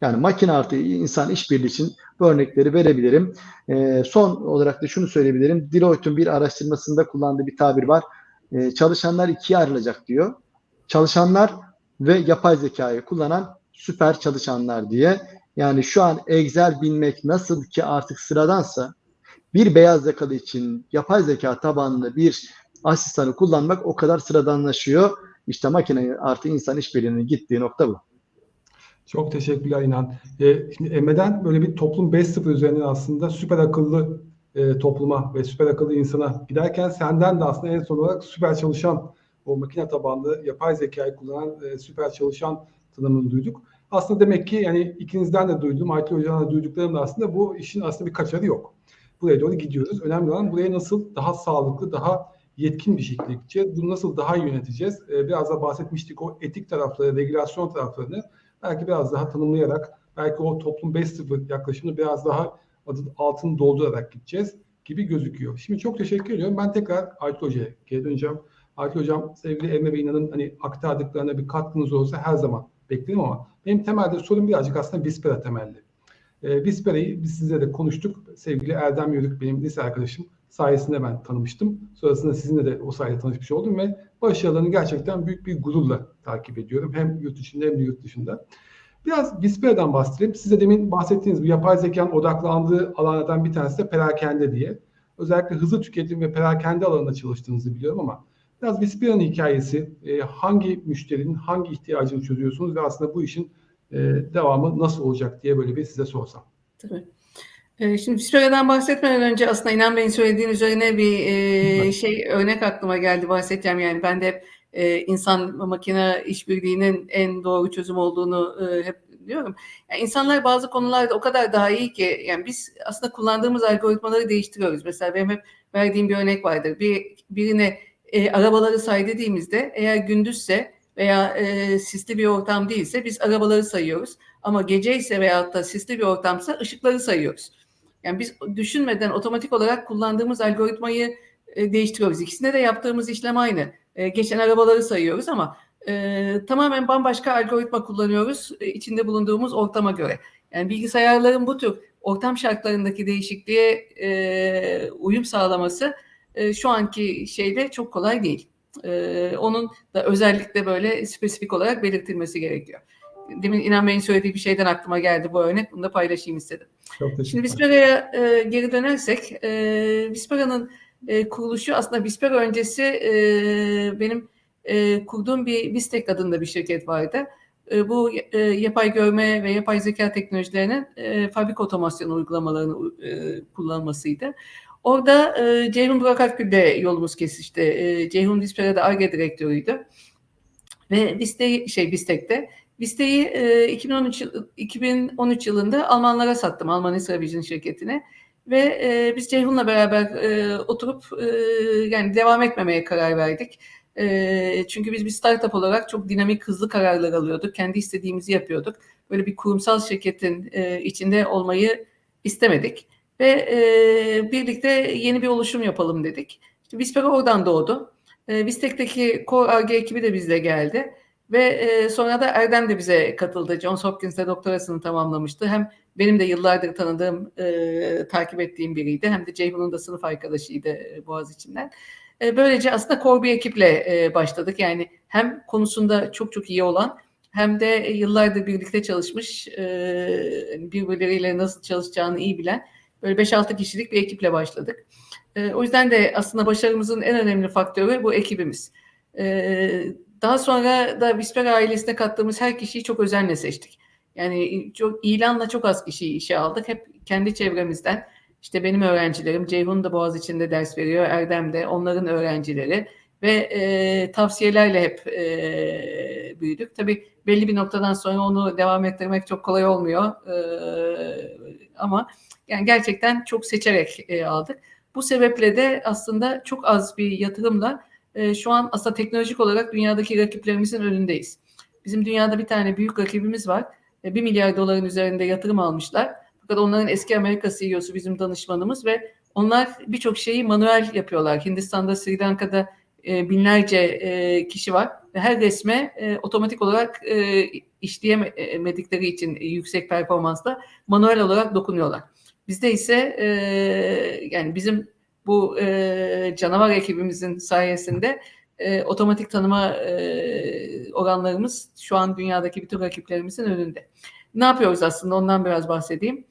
Yani makine artı insan işbirliği için bu örnekleri verebilirim. Son olarak da şunu söyleyebilirim. Deloitte'un bir araştırmasında kullandığı bir tabir var. Çalışanlar ikiye ayrılacak diyor. Çalışanlar ve yapay zekayı kullanan süper çalışanlar diye. Yani şu an Excel bilmek nasıl ki artık sıradansa bir beyaz yakalı için yapay zeka tabanlı bir asistanı kullanmak o kadar sıradanlaşıyor. İşte makine artı insan işbirliğinin gittiği nokta bu. Çok teşekkürler İnan. Şimdi Emre'den böyle bir toplum 5.0 üzerinden aslında süper akıllı topluma ve süper akıllı insana giderken senden de aslında en son olarak süper çalışan, o makine tabanlı yapay zekayı kullanan süper çalışan tanımını duyduk. Aslında demek ki yani ikinizden de duydum, Aytül Hoca'dan da duyduklarım da aslında bu işin aslında bir kaçarı yok. Buraya doğru gidiyoruz. Önemli olan buraya nasıl daha sağlıklı, daha yetkin bir şekilde gideceğiz, bunu nasıl daha iyi yöneteceğiz. Biraz da bahsetmiştik o etik tarafları, regülasyon taraflarını. Belki biraz daha tanımlayarak, belki o toplum 5.0 yaklaşımını biraz daha altını doldurarak gideceğiz gibi gözüküyor. Şimdi çok teşekkür ediyorum. Ben tekrar Aytül Hoca'ya geri döneceğim. Aytül Hocam, sevgili Emre ve İnan'ın hani aktardıklarına bir katkınız olsa her zaman beklerim ama benim temelde sorum birazcık aslında Vispera temelli. Vispera'yı biz sizinle de konuştuk. Sevgili Erdem Yörük benim lise arkadaşım sayesinde ben tanımıştım. Sonrasında sizinle de o sayede tanışmış oldum ve başarılarını gerçekten büyük bir gururla takip ediyorum. Hem yurt içinde hem de yurt dışında. Biraz Vispera'dan bahsedeyim. Size demin bahsettiğiniz bu yapay zekanın odaklandığı alanlardan bir tanesi de perakende diye. Özellikle hızlı tüketim ve perakende alanında çalıştığınızı biliyorum ama biraz Vispera'nın hikayesi, hangi müşterinin hangi ihtiyacını çözüyorsunuz ve aslında bu işin devamı nasıl olacak diye böyle bir size sorsam. Tabii. Şimdi Vispera'dan bahsetmeden önce aslında İnan Bey'in söylediğin üzerine bir örnek aklıma geldi bahsedeceğim. Yani ben de hep insan makine işbirliğinin en doğru çözüm olduğunu hep diyorum. Yani insanlar bazı konularda o kadar daha iyi ki, yani biz aslında kullandığımız algoritmaları değiştiriyoruz. Mesela benim hep verdiğim bir örnek vardır. Birine arabaları say dediğimizde, eğer gündüzse veya sisli bir ortam değilse biz arabaları sayıyoruz. Ama geceyse veyahut da sisli bir ortamsa ışıkları sayıyoruz. Yani biz düşünmeden otomatik olarak kullandığımız algoritmayı değiştiriyoruz. İkisinde de yaptığımız işlem aynı. Geçen arabaları sayıyoruz ama tamamen bambaşka algoritma kullanıyoruz içinde bulunduğumuz ortama göre. Yani bilgisayarların bu tür ortam şartlarındaki değişikliğe uyum sağlaması şu anki şeyde çok kolay değil. Onun da özellikle böyle spesifik olarak belirtilmesi gerekiyor. Demin İnan Bey'in söylediği bir şeyden aklıma geldi bu örnek. Bunu da paylaşayım istedim. Şimdi Vispera'ya geri dönersek, Vispera'nın kuruluşu aslında Vispera öncesi benim kurduğum bir Vistek adında bir şirket vardı. Bu yapay görme ve yapay zeka teknolojilerinin fabrika otomasyonu uygulamalarını kullanmasıydı. Orada Ceyhun Burak Akgül'le yolumuz kesişti. Ceyhun Vispera'da ARGE direktörüydü. Ve Vistek'te. Vistek'i 2013 yılında Almanlara sattım. Alman Isravision şirketine. Ve biz Ceyhun'la beraber oturup yani devam etmemeye karar verdik. Çünkü biz bir startup olarak çok dinamik, hızlı kararlar alıyorduk. Kendi istediğimizi yapıyorduk. Böyle bir kurumsal şirketin içinde olmayı istemedik. Ve birlikte yeni bir oluşum yapalım dedik. İşte Vispera oradan doğdu. Vistek'teki Core ARGE ekibi de bizle geldi. Ve sonra da Erdem de bize katıldı. Johns Hopkins'te doktorasını tamamlamıştı. Hem benim de yıllardır tanıdığım, takip ettiğim biriydi. Hem de Ceyhun'un da sınıf arkadaşıydı Boğaziçi'nden. Böylece aslında core bir ekiple başladık. Yani hem konusunda çok çok iyi olan, hem de yıllardır birlikte çalışmış, birbirleriyle nasıl çalışacağını iyi bilen böyle 5-6 kişilik bir ekiple başladık. O yüzden de aslında başarımızın en önemli faktörü bu ekibimiz. Daha sonra da Vispera ailesine kattığımız her kişiyi çok özenle seçtik. Yani çok ilanla çok az kişiyi işe aldık. Hep kendi çevremizden. İşte benim öğrencilerim, Ceyhun da Boğaziçi'nde ders veriyor, Erdem de, onların öğrencileri ve tavsiyelerle hep büyüdük. Tabii belli bir noktadan sonra onu devam ettirmek çok kolay olmuyor ama yani gerçekten çok seçerek aldık. Bu sebeple de aslında çok az bir yatırımla şu an aslında teknolojik olarak dünyadaki rakiplerimizin önündeyiz. Bizim dünyada bir tane büyük rakibimiz var, 1 milyar doların üzerinde yatırım almışlar. Fakat onların eski Amerika CEO'su bizim danışmanımız ve onlar birçok şeyi manuel yapıyorlar. Hindistan'da, Sri Lanka'da binlerce kişi var ve her resme otomatik olarak işleyemedikleri için yüksek performansla manuel olarak dokunuyorlar. Bizde ise yani bizim bu canavar ekibimizin sayesinde otomatik tanıma oranlarımız şu an dünyadaki bütün rakiplerimizin önünde. Ne yapıyoruz aslında? Ondan biraz bahsedeyim.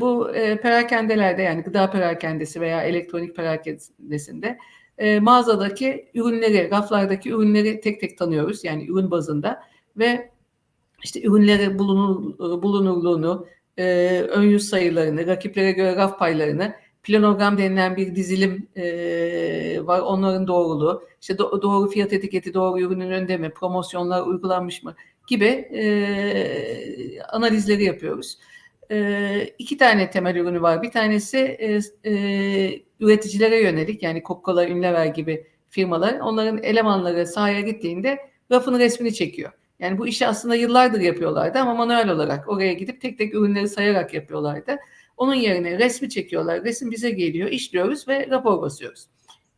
Bu perakendelerde, yani gıda perakendesi veya elektronik perakendesinde mağazadaki ürünleri, raflardaki ürünleri tek tek tanıyoruz. Yani ürün bazında ve işte ürünlere bulunurluğunu, ön yüz sayılarını, rakiplere göre raf paylarını, planogram denilen bir dizilim var. Onların doğruluğu, işte doğru fiyat etiketi, doğru ürünün önünde mi, promosyonlar uygulanmış mı gibi analizleri yapıyoruz. 2 tane temel ürünü var. Bir tanesi üreticilere yönelik, yani Coca-Cola, Unilever gibi firmalar onların elemanları sahaya gittiğinde rafın resmini çekiyor. Yani bu işi aslında yıllardır yapıyorlardı ama manuel olarak oraya gidip tek tek ürünleri sayarak yapıyorlardı. Onun yerine resmi çekiyorlar. Resim bize geliyor, işliyoruz ve rapor basıyoruz.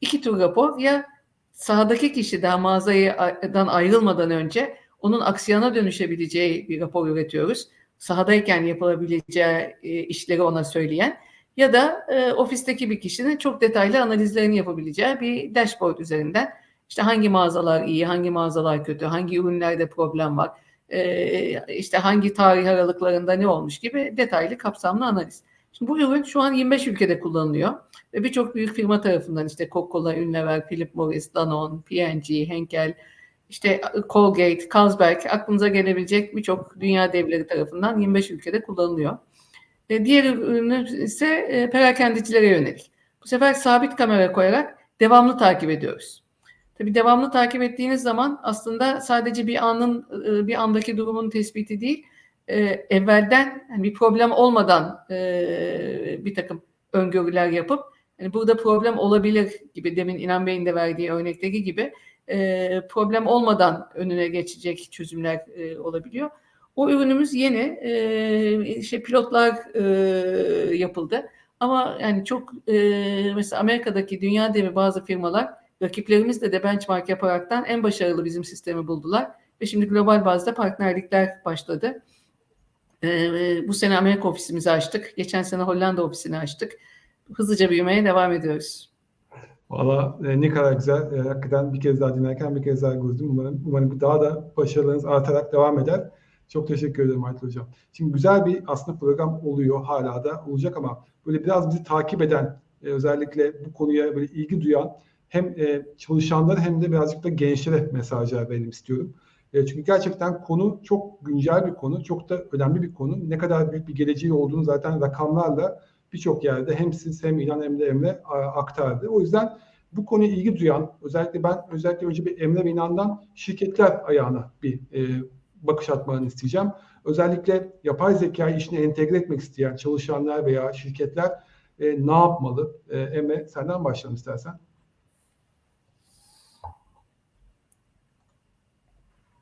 2 tür rapor, ya sahadaki kişi daha mağazadan ayrılmadan önce onun aksiyona dönüşebileceği bir rapor üretiyoruz. Sahadayken yapılabileceği işleri ona söyleyen, ya da ofisteki bir kişinin çok detaylı analizlerini yapabileceği bir dashboard üzerinden. İşte hangi mağazalar iyi, hangi mağazalar kötü, hangi ürünlerde problem var, işte hangi tarih aralıklarında ne olmuş gibi detaylı, kapsamlı analiz. Şimdi bu ürün şu an 25 ülkede kullanılıyor ve birçok büyük firma tarafından, işte Coca-Cola, Unilever, Philip Morris, Danone, P&G, Henkel, İşte Colgate, Carlsberg, aklınıza gelebilecek birçok dünya devleri tarafından 25 ülkede kullanılıyor. Diğer ürünü ise perakendecilere yönelik. Bu sefer sabit kamera koyarak devamlı takip ediyoruz. Tabii devamlı takip ettiğiniz zaman aslında sadece bir andaki durumun tespiti değil, evvelden yani bir problem olmadan bir takım öngörüler yapıp yani burada problem olabilir gibi demin İnan Bey'in de verdiği örnekteki gibi problem olmadan önüne geçecek çözümler olabiliyor. O ürünümüz yeni, pilotlar yapıldı ama yani çok mesela Amerika'daki dünya devi bazı firmalar rakiplerimizle de benchmark yaparaktan en başarılı bizim sistemi buldular ve şimdi global bazda partnerlikler başladı. Bu sene Amerika ofisimizi açtık, geçen sene Hollanda ofisini açtık. Hızlıca büyümeye devam ediyoruz. Valla ne kadar güzel. Hakikaten bir kez daha dinlerken bir kez daha gördüm. Umarım daha da başarılarınız artarak devam eder. Çok teşekkür ederim Aytül Hocam. Şimdi güzel bir aslında program oluyor, hala da olacak ama böyle biraz bizi takip eden, özellikle bu konuya böyle ilgi duyan hem çalışanlar hem de birazcık da gençlere mesajlar vermek istiyorum. Çünkü gerçekten konu çok güncel bir konu, çok da önemli bir konu. Ne kadar büyük bir geleceği olduğunu zaten rakamlarla birçok yerde hem siz hem İnan hem de Emre aktardı. O yüzden bu konuya ilgi duyan, özellikle önce bir Emre ve İnan'dan şirketler ayağına bir bakış atmalarını isteyeceğim. Özellikle yapay zekayı işine entegre etmek isteyen çalışanlar veya şirketler ne yapmalı? Emre senden başlayalım istersen.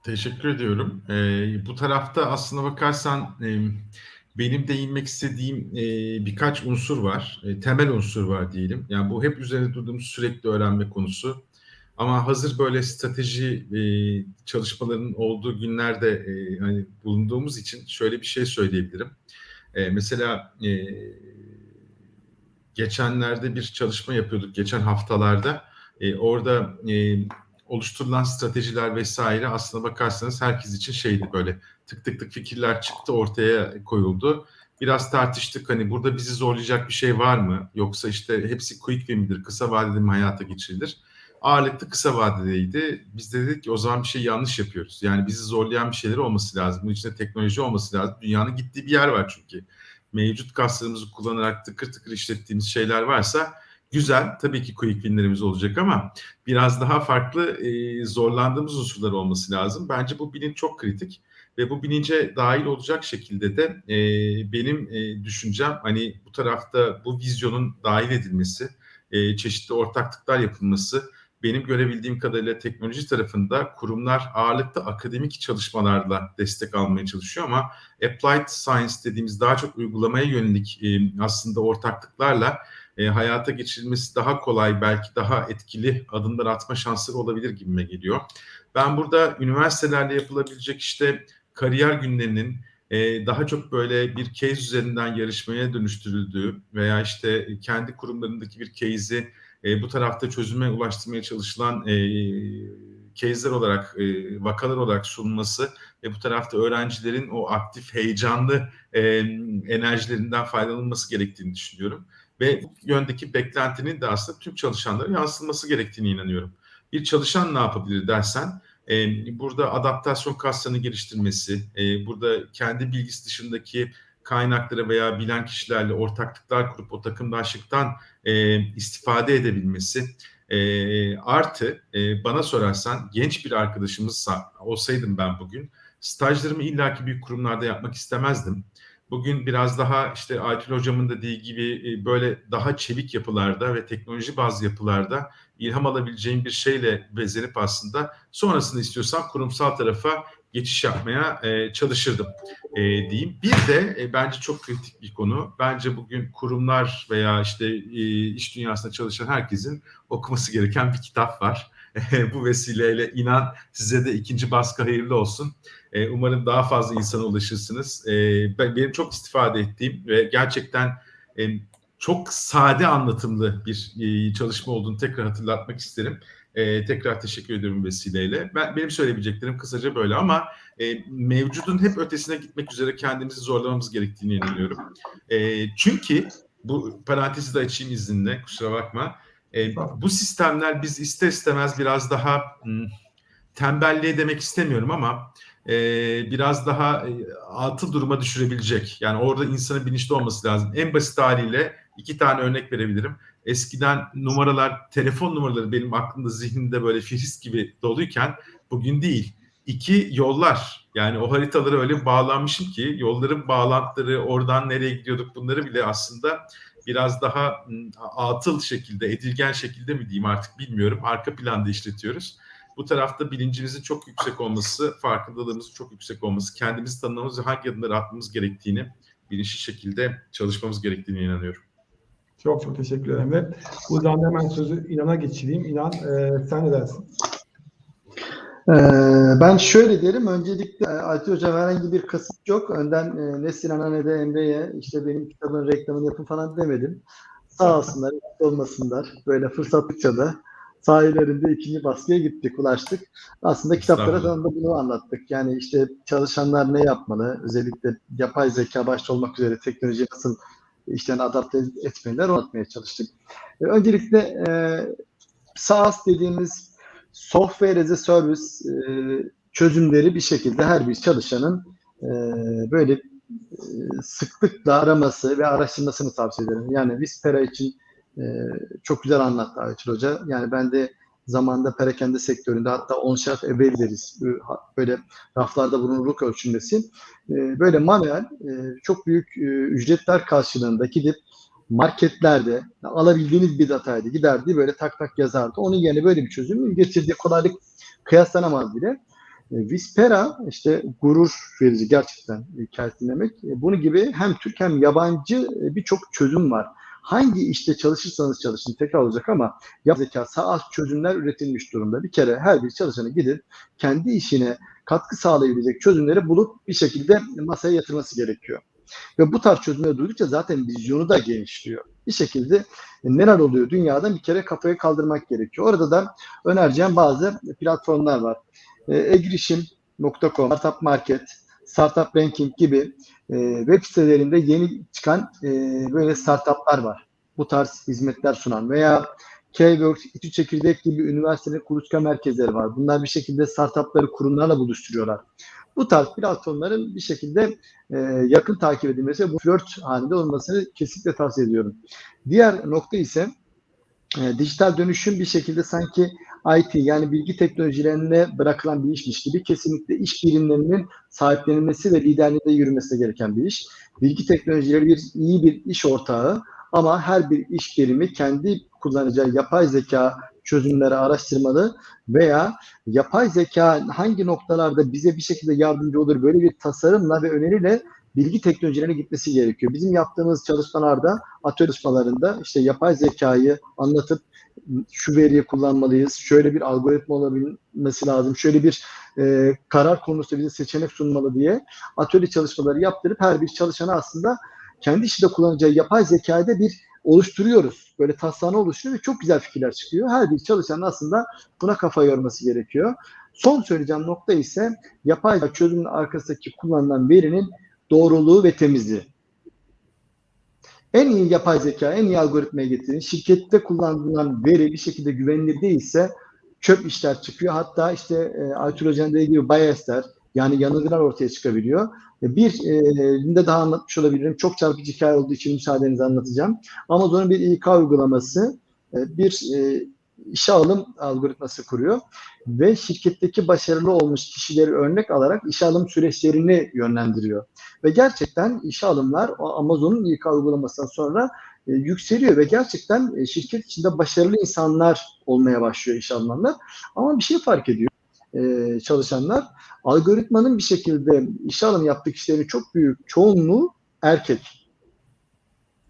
Teşekkür ediyorum. Bu tarafta aslına bakarsan benim değinmek istediğim birkaç unsur var. Temel unsur var diyelim. Yani bu hep üzerine durduğumuz sürekli öğrenme konusu. Ama hazır böyle strateji çalışmalarının olduğu günlerde hani bulunduğumuz için şöyle bir şey söyleyebilirim. Mesela geçenlerde bir çalışma yapıyorduk, geçen haftalarda. Orada oluşturulan stratejiler vesaire aslına bakarsanız herkes için şeydi, böyle tık fikirler çıktı, ortaya koyuldu. Biraz tartıştık, hani burada bizi zorlayacak bir şey var mı? Yoksa işte hepsi quick win midir, kısa vadede mi hayata geçirilir? Ağırlıklı kısa vadedeydi. Biz de dedik ki o zaman bir şey yanlış yapıyoruz. Yani bizi zorlayan bir şeyler olması lazım. Bunun içinde teknoloji olması lazım. Dünyanın gittiği bir yer var çünkü. Mevcut kaslarımızı kullanarak tıkır işlettiğimiz şeyler varsa güzel. Tabii ki quick winlerimiz olacak ama biraz daha farklı zorlandığımız unsurlar olması lazım. Bence bu bilinç çok kritik ve bu bilince dahil olacak şekilde de benim düşüncem hani bu tarafta bu vizyonun dahil edilmesi, çeşitli ortaklıklar yapılması. Benim görebildiğim kadarıyla teknoloji tarafında kurumlar ağırlıklı akademik çalışmalarla destek almaya çalışıyor ama applied science dediğimiz daha çok uygulamaya yönelik aslında ortaklıklarla hayata geçirilmesi daha kolay, belki daha etkili adımlar atma şansları olabilir gibime geliyor. Ben burada üniversitelerle yapılabilecek işte kariyer günlerinin daha çok böyle bir case üzerinden yarışmaya dönüştürüldüğü veya işte kendi kurumlarındaki bir case'i bu tarafta çözüme ulaştırmaya çalışılan case'ler olarak, vakalar olarak sunulması ve bu tarafta öğrencilerin o aktif, heyecanlı enerjilerinden faydalanılması gerektiğini düşünüyorum. Ve bu yöndeki beklentinin de aslında tüm çalışanlara yansıtılması gerektiğine inanıyorum. Bir çalışan ne yapabilir dersen, burada adaptasyon kaslarını geliştirmesi, burada kendi bilgisi dışındaki kaynaklara veya bilen kişilerle ortaklıklar kurup o takımdaşlıktan istifade edebilmesi artı bana sorarsan genç bir arkadaşımız olsaydım ben bugün stajlarımı illaki büyük kurumlarda yapmak istemezdim. Bugün biraz daha işte Aytül Hocam'ın da dediği gibi böyle daha çevik yapılarda ve teknoloji bazlı yapılarda ilham alabileceğim bir şeyle bezenip aslında sonrasını istiyorsam kurumsal tarafa geçiş yapmaya çalışırdım diyeyim. Bir de bence çok kritik bir konu. Bence bugün kurumlar veya işte iş dünyasında çalışan herkesin okuması gereken bir kitap var. Bu vesileyle inan size de ikinci baskı hayırlı olsun. Umarım daha fazla insana ulaşırsınız. Benim çok istifade ettiğim ve gerçekten çok sade anlatımlı bir çalışma olduğunu tekrar hatırlatmak isterim. Tekrar teşekkür ediyorum vesileyle. Benim söyleyebileceklerim kısaca böyle ama mevcudun hep ötesine gitmek üzere kendimizi zorlamamız gerektiğine inanıyorum. Çünkü bu parantezi de açayım izninle, kusura bakma. Bu sistemler biz ister istemez biraz daha tembelliğe demek istemiyorum ama biraz daha atıl duruma düşürebilecek. Yani orada insanın bilinçli olması lazım. En basit haliyle İki tane örnek verebilirim. Eskiden numaralar, telefon numaraları benim aklımda, zihnimde böyle firis gibi doluyken bugün değil. İki yollar, yani o haritalara öyle bağlanmışım ki yolların bağlantıları, oradan nereye gidiyorduk, bunları bile aslında biraz daha atıl şekilde, edilgen şekilde mi diyeyim artık bilmiyorum, arka planda işletiyoruz. Bu tarafta bilincimizin çok yüksek olması, farkındalığımızın çok yüksek olması, kendimizi tanımamız ve hangi adımları atmamız gerektiğini, bilinçli şekilde çalışmamız gerektiğine inanıyorum. Çok çok teşekkürler Emre. Buradan hemen sözü İnan'a geçireyim. İnan, sen ne dersin? Ben şöyle derim, öncelikle Aytül Hocam herhangi bir kasıt yok. Önden ne Sinan'a ne de Emre'ye işte benim kitabın reklamını yapın falan demedim. Sağ olsunlar, olmasınlar. Böyle fırsatlıkça da sahilerinde ikinci baskıya gittik, ulaştık. Aslında kitaplara da bunu anlattık. Yani işte çalışanlar ne yapmalı? Özellikle yapay zeka başta olmak üzere teknolojiye nasıl işlerini adapte etmeler anlatmaya çalıştık. Öncelikle SaaS dediğimiz software as a service çözümleri bir şekilde her bir çalışanın böyle sıklıkla araması ve araştırmasını tavsiye ederim. Yani Vispera için çok güzel anlattı Aytül Hoca. Yani ben de zamanda perakende sektöründe, hatta 10 şart evvel deriz, böyle raflarda bulunurluk ölçülmesi. Böyle manuel, çok büyük ücretler karşılığında gidip marketlerde alabildiğiniz bir dataydı, giderdi böyle tak tak yazardı. Onun yerine böyle bir çözüm getirdiği kolaylık kıyaslanamaz bile. Vispera işte gurur verici gerçekten hikayesi dinlemek. Bunun gibi hem Türk hem yabancı birçok çözüm var. Hangi işte çalışırsanız çalışın tekrar olacak ama yapay zeka SaaS çözümler üretilmiş durumda. Bir kere her bir çalışanı gidip kendi işine katkı sağlayabilecek çözümleri bulup bir şekilde masaya yatırması gerekiyor. Ve bu tarz çözümleri duydukça zaten vizyonu da genişliyor. Bir şekilde neler oluyor dünyadan bir kere kafaya kaldırmak gerekiyor. Orada da önereceğim bazı platformlar var. Egirişim.com, Startup Market, Startup Ranking gibi web sitelerinde yeni çıkan böyle startuplar var. Bu tarz hizmetler sunan veya K-Works, İTÜ Çekirdek gibi üniversitenin kuluçka merkezleri var. Bunlar bir şekilde startupları kurumlarla buluşturuyorlar. Bu tarz platformların bir şekilde yakın takip edilmesi, bu flört halinde olmasını kesinlikle tavsiye ediyorum. Diğer nokta ise dijital dönüşüm bir şekilde sanki IT, yani bilgi teknolojilerine bırakılan bir işmiş gibi, kesinlikle iş birimlerinin sahiplenilmesi ve liderliğinde yürümesi gereken bir iş. Bilgi teknolojileri iyi bir iş ortağı ama her bir iş birimi kendi kullanacağı yapay zeka çözümleri araştırmalı veya yapay zeka hangi noktalarda bize bir şekilde yardımcı olur, böyle bir tasarımla ve öneriyle bilgi teknolojilerine gitmesi gerekiyor. Bizim yaptığımız çalışmalarda, atölye çalışmalarında işte yapay zekayı anlatıp şu veriyi kullanmalıyız, şöyle bir algoritma olabilmesi lazım, şöyle bir karar konusunda bize seçenek sunmalı diye atölye çalışmaları yaptırıp her bir çalışana aslında kendi işinde kullanacağı yapay zekayı da bir oluşturuyoruz. Böyle taslağını oluşturuyor ve çok güzel fikirler çıkıyor. Her bir çalışanın aslında buna kafa yorması gerekiyor. Son söyleyeceğim nokta ise yapay zeka çözümünün arkasındaki kullanılan verinin doğruluğu ve temizliği. En iyi yapay zeka, en iyi algoritmaya getirin. Şirkette kullanılan veri bir şekilde güvenilir değilse çöp işler çıkıyor. Hatta işte Aytül Hoca'nın dediği gibi biasler, yani yanılgılar ortaya çıkabiliyor. Birinde daha anlatmış olabilirim. Çok çarpıcı hikaye olduğu için müsaadenizi anlatacağım. Amazon'un bir İK uygulaması bir işe alım algoritması kuruyor ve şirketteki başarılı olmuş kişileri örnek alarak işe alım süreçlerini yönlendiriyor. Ve gerçekten işe alımlar Amazon'un İK uygulamasından sonra yükseliyor ve gerçekten şirket içinde başarılı insanlar olmaya başlıyor işe alınanlar. Ama bir şey fark ediyor. Çalışanlar, algoritmanın bir şekilde işe alım yaptığı kişilerin çok büyük çoğunluğu erkek.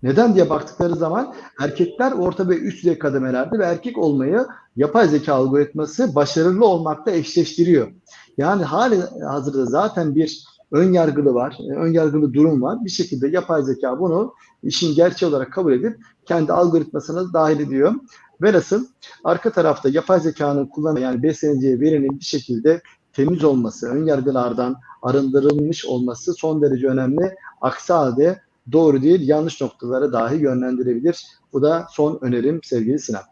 Neden diye baktıkları zaman erkekler orta ve üst düzey kademelerde ve erkek olmayı yapay zeka algoritması başarılı olmakla eşleştiriyor. Yani halihazırda zaten bir ön yargılı durum var. Bir şekilde yapay zeka bunu işin gerçeği olarak kabul edip kendi algoritmasına dahil ediyor. Velhasıl arka tarafta yapay zekanın kullanımı, yani besleneceği verinin bir şekilde temiz olması, ön yargılardan arındırılmış olması son derece önemli. Aksi halde doğru değil, yanlış noktalara dahi yönlendirebilir. Bu da son önerim sevgili Sinan.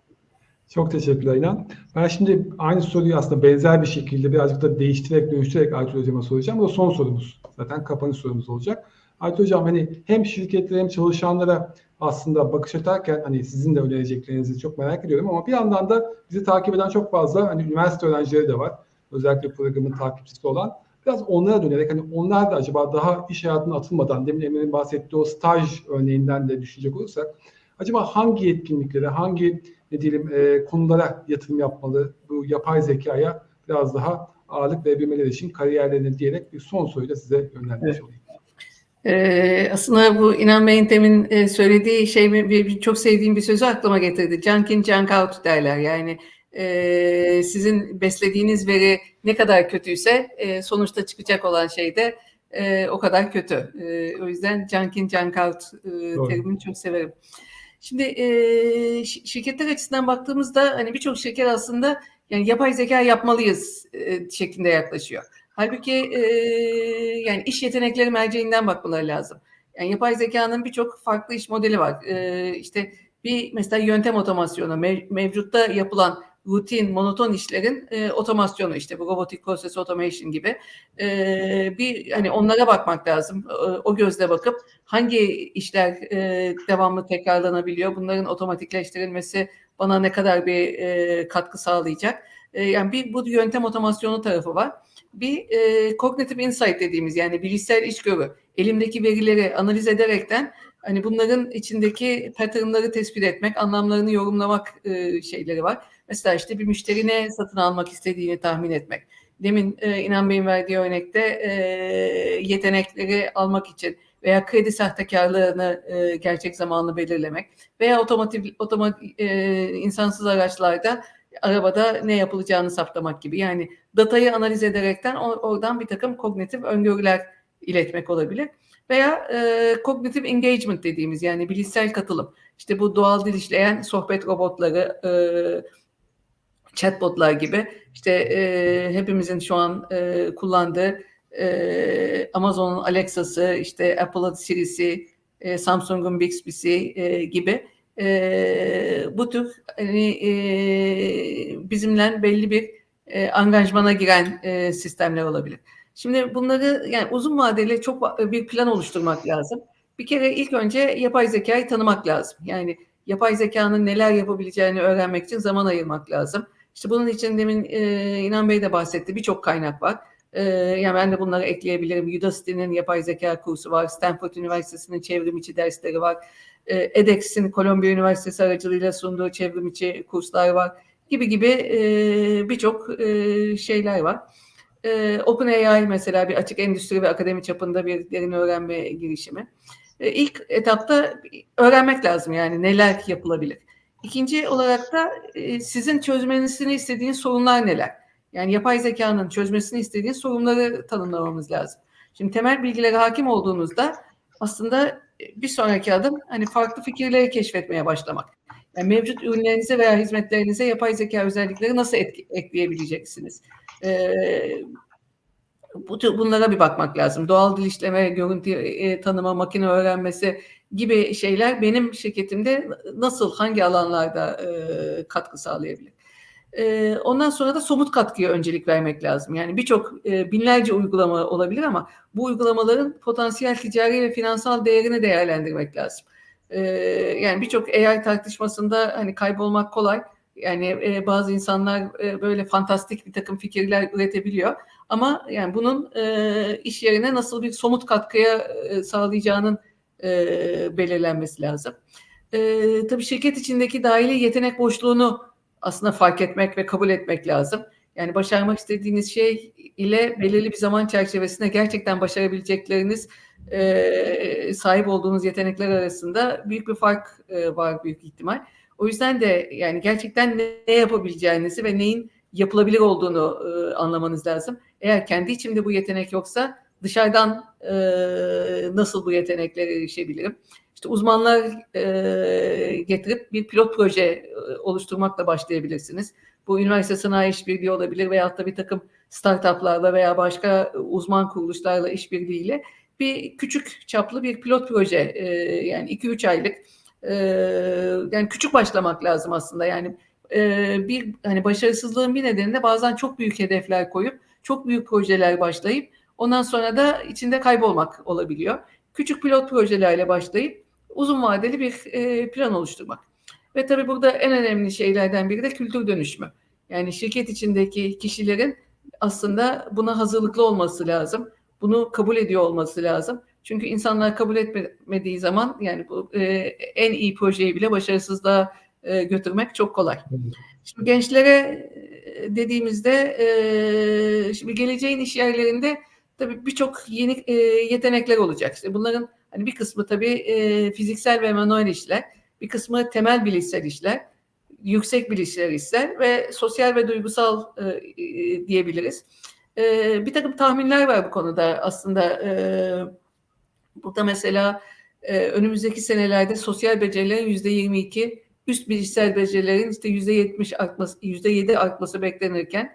Çok teşekkürler İnan. Ben şimdi aynı soruyu aslında benzer bir şekilde birazcık da değiştirerek, dönüştürerek Aytül Hocam'a soracağım. Bu da son sorumuz. Zaten kapanış sorumuz olacak. Aytül Hocam, hani hem şirketlere hem çalışanlara aslında bakış atarken hani sizin de önereceklerinizi çok merak ediyorum ama bir yandan da bizi takip eden çok fazla hani üniversite öğrencileri de var. Özellikle programın takipçisi olan. Biraz onlara dönerek hani onlar da acaba daha iş hayatına atılmadan, demin Emre'nin bahsettiği o staj örneğinden de düşünecek olursak, acaba hangi yetkinliklere, hangi ne diyelim konulara yatırım yapmalı, bu yapay zekaya biraz daha ağırlık verebilmeleri için kariyerlerini diyerek bir son soruyu da size yönlendirmiş evet. Olayım. Aslında bu İnan Bey'in temin söylediği şey çok sevdiğim bir sözü aklıma getirdi. Junk in, junk out derler. Yani sizin beslediğiniz veri ne kadar kötüyse sonuçta çıkacak olan şey de o kadar kötü. O yüzden junk in, junk out terimini çok severim. Şimdi şirketler açısından baktığımızda hani birçok şirket aslında yani yapay zeka yapmalıyız şeklinde yaklaşıyor. Halbuki yani iş yetenekleri merceğinden bakmaları lazım. Yani yapay zekanın birçok farklı iş modeli var. İşte bir mesela yöntem otomasyonu, mevcutta yapılan rutin, monoton işlerin otomasyonu, işte bu robotic process automation gibi bir hani onlara bakmak lazım. O gözle bakıp hangi işler devamlı tekrarlanabiliyor, bunların otomatikleştirilmesi bana ne kadar bir katkı sağlayacak. Yani bir bu yöntem otomasyonu tarafı var. Bir cognitive insight dediğimiz yani bilişsel içgörü, elimdeki verileri analiz ederekten hani bunların içindeki patternları tespit etmek, anlamlarını yorumlamak şeyleri var. Mesela işte bir müşteri ne satın almak istediğini tahmin etmek. Demin İnan Bey'in verdiği örnekte yetenekleri almak için veya kredi sahtekarlığını gerçek zamanlı belirlemek veya insansız araçlarda arabada ne yapılacağını saptamak gibi. Yani datayı analiz ederekten oradan bir takım kognitif öngörüler iletmek olabilir. Veya cognitive engagement dediğimiz yani bilişsel katılım. İşte bu doğal dil işleyen sohbet robotları, chatbotlar gibi. İşte hepimizin şu an kullandığı Amazon'un Alexa'sı, işte Apple'ın Siri'si, Samsung'un Bixby'si gibi bu tür hani, bizimle belli bir angajmana giren sistemler olabilir. Şimdi bunları yani uzun vadeli çok bir plan oluşturmak lazım. Bir kere ilk önce yapay zekayı tanımak lazım. Yani yapay zekanın neler yapabileceğini öğrenmek için zaman ayırmak lazım. İşte bunun için demin İnan Bey de bahsetti. Birçok kaynak var. Yani ben de bunları ekleyebilirim. Udacity'nin yapay zeka kursu var. Stanford Üniversitesi'nin çevrim içi dersleri var. edX'in Columbia Üniversitesi aracılığıyla sunduğu çevrim içi kurslar var. Gibi gibi birçok şeyler var. OpenAI mesela bir açık endüstri ve akademi çapında bir derin öğrenme girişimi. İlk etapta öğrenmek lazım yani neler yapılabilir. İkinci olarak da sizin çözmesini istediğiniz sorunlar neler? Yani yapay zekanın çözmesini istediğiniz sorunları tanımlamamız lazım. Şimdi temel bilgilere hakim olduğunuzda aslında bir sonraki adım hani farklı fikirleri keşfetmeye başlamak. Yani mevcut ürünlerinize veya hizmetlerinize yapay zeka özellikleri nasıl ekleyebileceksiniz? Bunlara bir bakmak lazım. Doğal dil işleme, görüntü tanıma, makine öğrenmesi gibi şeyler benim şirketimde nasıl, hangi alanlarda katkı sağlayabilir? Ondan sonra da somut katkıya öncelik vermek lazım. Yani birçok binlerce uygulama olabilir ama bu uygulamaların potansiyel ticari ve finansal değerini değerlendirmek lazım. Yani birçok AI tartışmasında hani kaybolmak kolay. Yani bazı insanlar böyle fantastik bir takım fikirler üretebiliyor. Ama yani bunun iş yerine nasıl bir somut katkıya sağlayacağının belirlenmesi lazım. Tabii şirket içindeki dahili yetenek boşluğunu aslında fark etmek ve kabul etmek lazım. Yani başarmak istediğiniz şey ile belirli bir zaman çerçevesinde gerçekten başarabilecekleriniz sahip olduğunuz yetenekler arasında büyük bir fark var büyük ihtimal. O yüzden de yani gerçekten ne yapabileceğinizi ve neyin yapılabilir olduğunu anlamanız lazım. Eğer kendi içimde bu yetenek yoksa dışarıdan nasıl bu yeteneklere erişebilirim? İşte uzmanlar getirip bir pilot proje oluşturmakla başlayabilirsiniz. Bu üniversite sanayi işbirliği olabilir veyahut da bir takım startuplarla veya başka uzman kuruluşlarla işbirliğiyle bir küçük çaplı bir pilot proje yani 2-3 aylık yani küçük başlamak lazım aslında. Yani bir hani başarısızlığın bir nedeni de bazen çok büyük hedefler koyup çok büyük projeler başlayıp ondan sonra da içinde kaybolmak olabiliyor. küçük pilot projelerle başlayıp uzun vadeli bir plan oluşturmak. Ve tabii burada en önemli şeylerden biri de kültür dönüşümü. Yani şirket içindeki kişilerin aslında buna hazırlıklı olması lazım. Bunu kabul ediyor olması lazım. Çünkü insanlar kabul etmediği zaman yani bu en iyi projeyi bile başarısızlığa götürmek çok kolay. Şimdi gençlere dediğimizde şimdi geleceğin iş yerlerinde tabii birçok yeni yetenekler olacak. İşte bunların hani bir kısmı tabii fiziksel ve manuel işler, bir kısmı temel bilişsel işler, yüksek bilişsel işler ve sosyal ve duygusal diyebiliriz. Bir takım tahminler var bu konuda aslında. Burada mesela önümüzdeki senelerde sosyal becerilerin %22, üst bilişsel becerilerin işte %70 artması, %7 artması beklenirken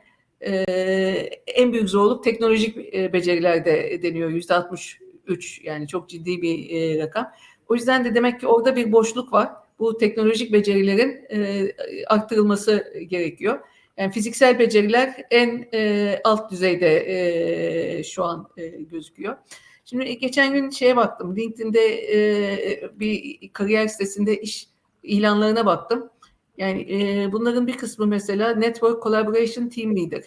en büyük zorluk teknolojik becerilerde deniyor %63, yani çok ciddi bir rakam. O yüzden de demek ki orada bir boşluk var. Bu teknolojik becerilerin arttırılması gerekiyor. Yani fiziksel beceriler en alt düzeyde şu an gözüküyor. Şimdi geçen gün şeye baktım, LinkedIn'de bir kariyer sitesinde iş ilanlarına baktım. Yani bunların bir kısmı mesela Network Collaboration Team Leader,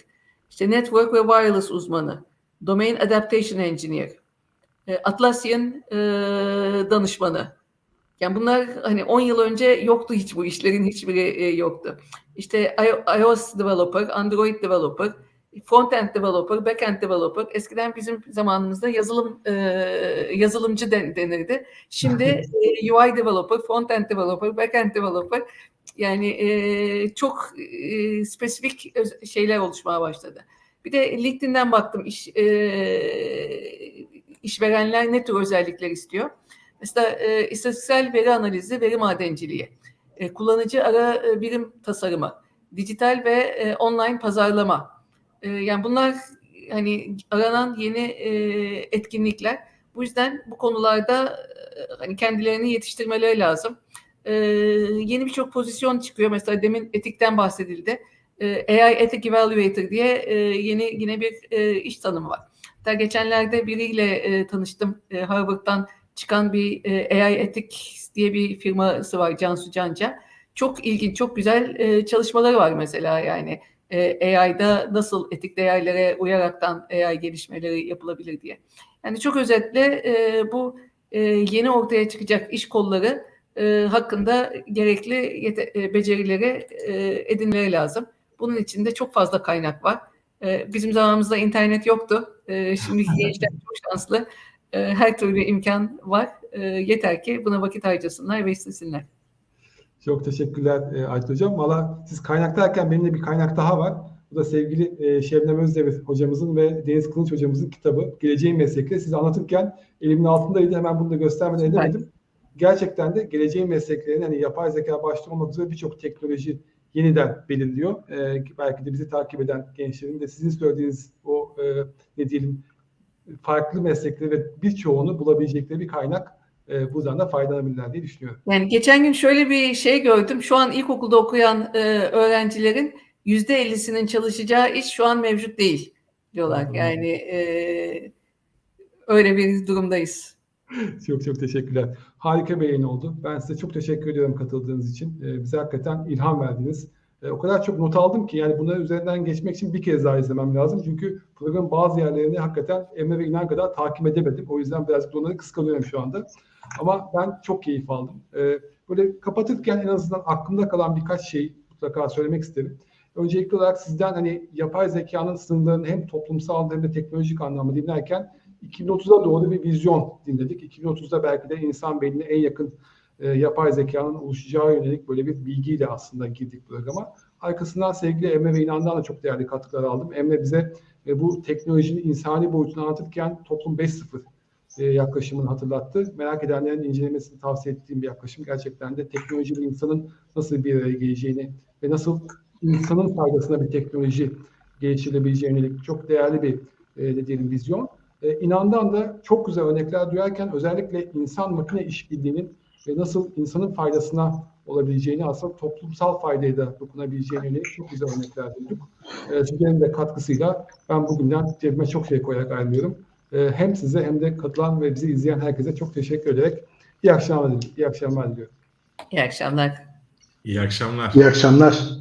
işte Network ve Wireless uzmanı, Domain Adaptation Engineer, Atlassian danışmanı. Yani bunlar hani 10 yıl önce yoktu, hiç bu işlerin hiçbiri yoktu. İşte iOS developer, Android developer, front-end developer, back-end developer. Eskiden bizim zamanımızda yazılımcı denirdi. Şimdi UI developer, front-end developer, back-end developer. Yani çok spesifik şeyler oluşmaya başladı. Bir de LinkedIn'den baktım işverenler ne tür özellikler istiyor. Mesela istatistiksel veri analizi, veri madenciliği, kullanıcı ara birim tasarımı, dijital ve online pazarlama. Yani bunlar hani aranan yeni etkinlikler. Bu yüzden bu konularda hani kendilerini yetiştirmeleri lazım. Yeni birçok pozisyon çıkıyor. Mesela demin etikten bahsedildi. AI Ethic Evaluator diye yeni yine bir iş tanımı var. Hatta geçenlerde biriyle tanıştım. Harvard'dan çıkan bir AI Ethic diye bir firması var, Cansu Canca. Çok ilginç, çok güzel çalışmaları var mesela yani. AI'da nasıl etik değerlere uyaraktan AI gelişmeleri yapılabilir diye. Yani çok özetle bu yeni ortaya çıkacak iş kolları hakkında gerekli becerileri edinmeleri lazım. Bunun için de çok fazla kaynak var. Bizim zamanımızda internet yoktu. Şimdi gençler çok şanslı. Her türlü imkan var. Yeter ki buna vakit harcasınlar ve istesinler. Çok teşekkürler Aytül Hocam. Valla siz kaynak derken benim de bir kaynak daha var. Bu da sevgili Şebnem Özdemir Hocamızın ve Deniz Kılıç Hocamızın kitabı Geleceğin Meslekleri. Siz anlatırken elimin altındaydı. Hemen bunu da göstermeden edemedim. Evet. Gerçekten de geleceğin mesleklerini hani yapay zeka başta olmak üzere birçok teknoloji yeniden belirliyor. Belki de bizi takip eden gençlerin de sizin söylediğiniz o farklı meslekleri ve birçoğunu bulabilecekleri bir kaynak. Buradan da faydalanabilirler diye düşünüyorum. Yani geçen gün şöyle bir şey gördüm. Şu an ilkokulda okuyan öğrencilerin %50'sinin çalışacağı iş şu an mevcut değil diyorlar. Yani öyle bir durumdayız. Çok çok teşekkürler. Harika bir yayın oldu. Ben size çok teşekkür ediyorum katıldığınız için. Bize hakikaten ilham verdiniz. O kadar çok not aldım ki yani bunların üzerinden geçmek için bir kez daha izlemem lazım. Çünkü programın bazı yerlerini hakikaten Emre ve İnan kadar takip edemedim. O yüzden birazcık onları kıskanıyorum şu anda. Ama ben çok keyif aldım. Böyle kapatırken en azından aklımda kalan birkaç şey mutlaka söylemek isterim. Öncelikli olarak sizden hani yapay zekanın sınırlarını hem toplumsal hem de teknolojik anlamda dinlerken 2030'a doğru bir vizyon dinledik. 2030'da belki de insan beynine en yakın yapay zekanın oluşacağı yönelik böyle bir bilgiyle aslında girdik programa. Arkasından sevgili Emre ve İnan'dan da çok değerli katkılar aldım. Emre bize bu teknolojinin insani boyutunu anlatırken toplum 5.0 yaklaşımını hatırlattı. Merak edenlerin incelemesini tavsiye ettiğim bir yaklaşım. Gerçekten de teknolojinin insanın nasıl bir araya geleceğini ve nasıl insanın faydasına bir teknoloji geliştirilebileceğine yönelik çok değerli bir vizyon. İnan'dan da çok güzel örnekler duyarken özellikle insan makine işbirliğinin ve nasıl insanın faydasına olabileceğini, aslında toplumsal faydaya da dokunabileceğini çok güzel örnekler bulduk. Sizlerin de katkısıyla ben bugünden cebime çok şey koyarak ayrılıyorum. Hem size hem de katılan ve bizi izleyen herkese çok teşekkür ederek iyi akşamlar diliyorum. İyi akşamlar. İyi akşamlar. İyi akşamlar.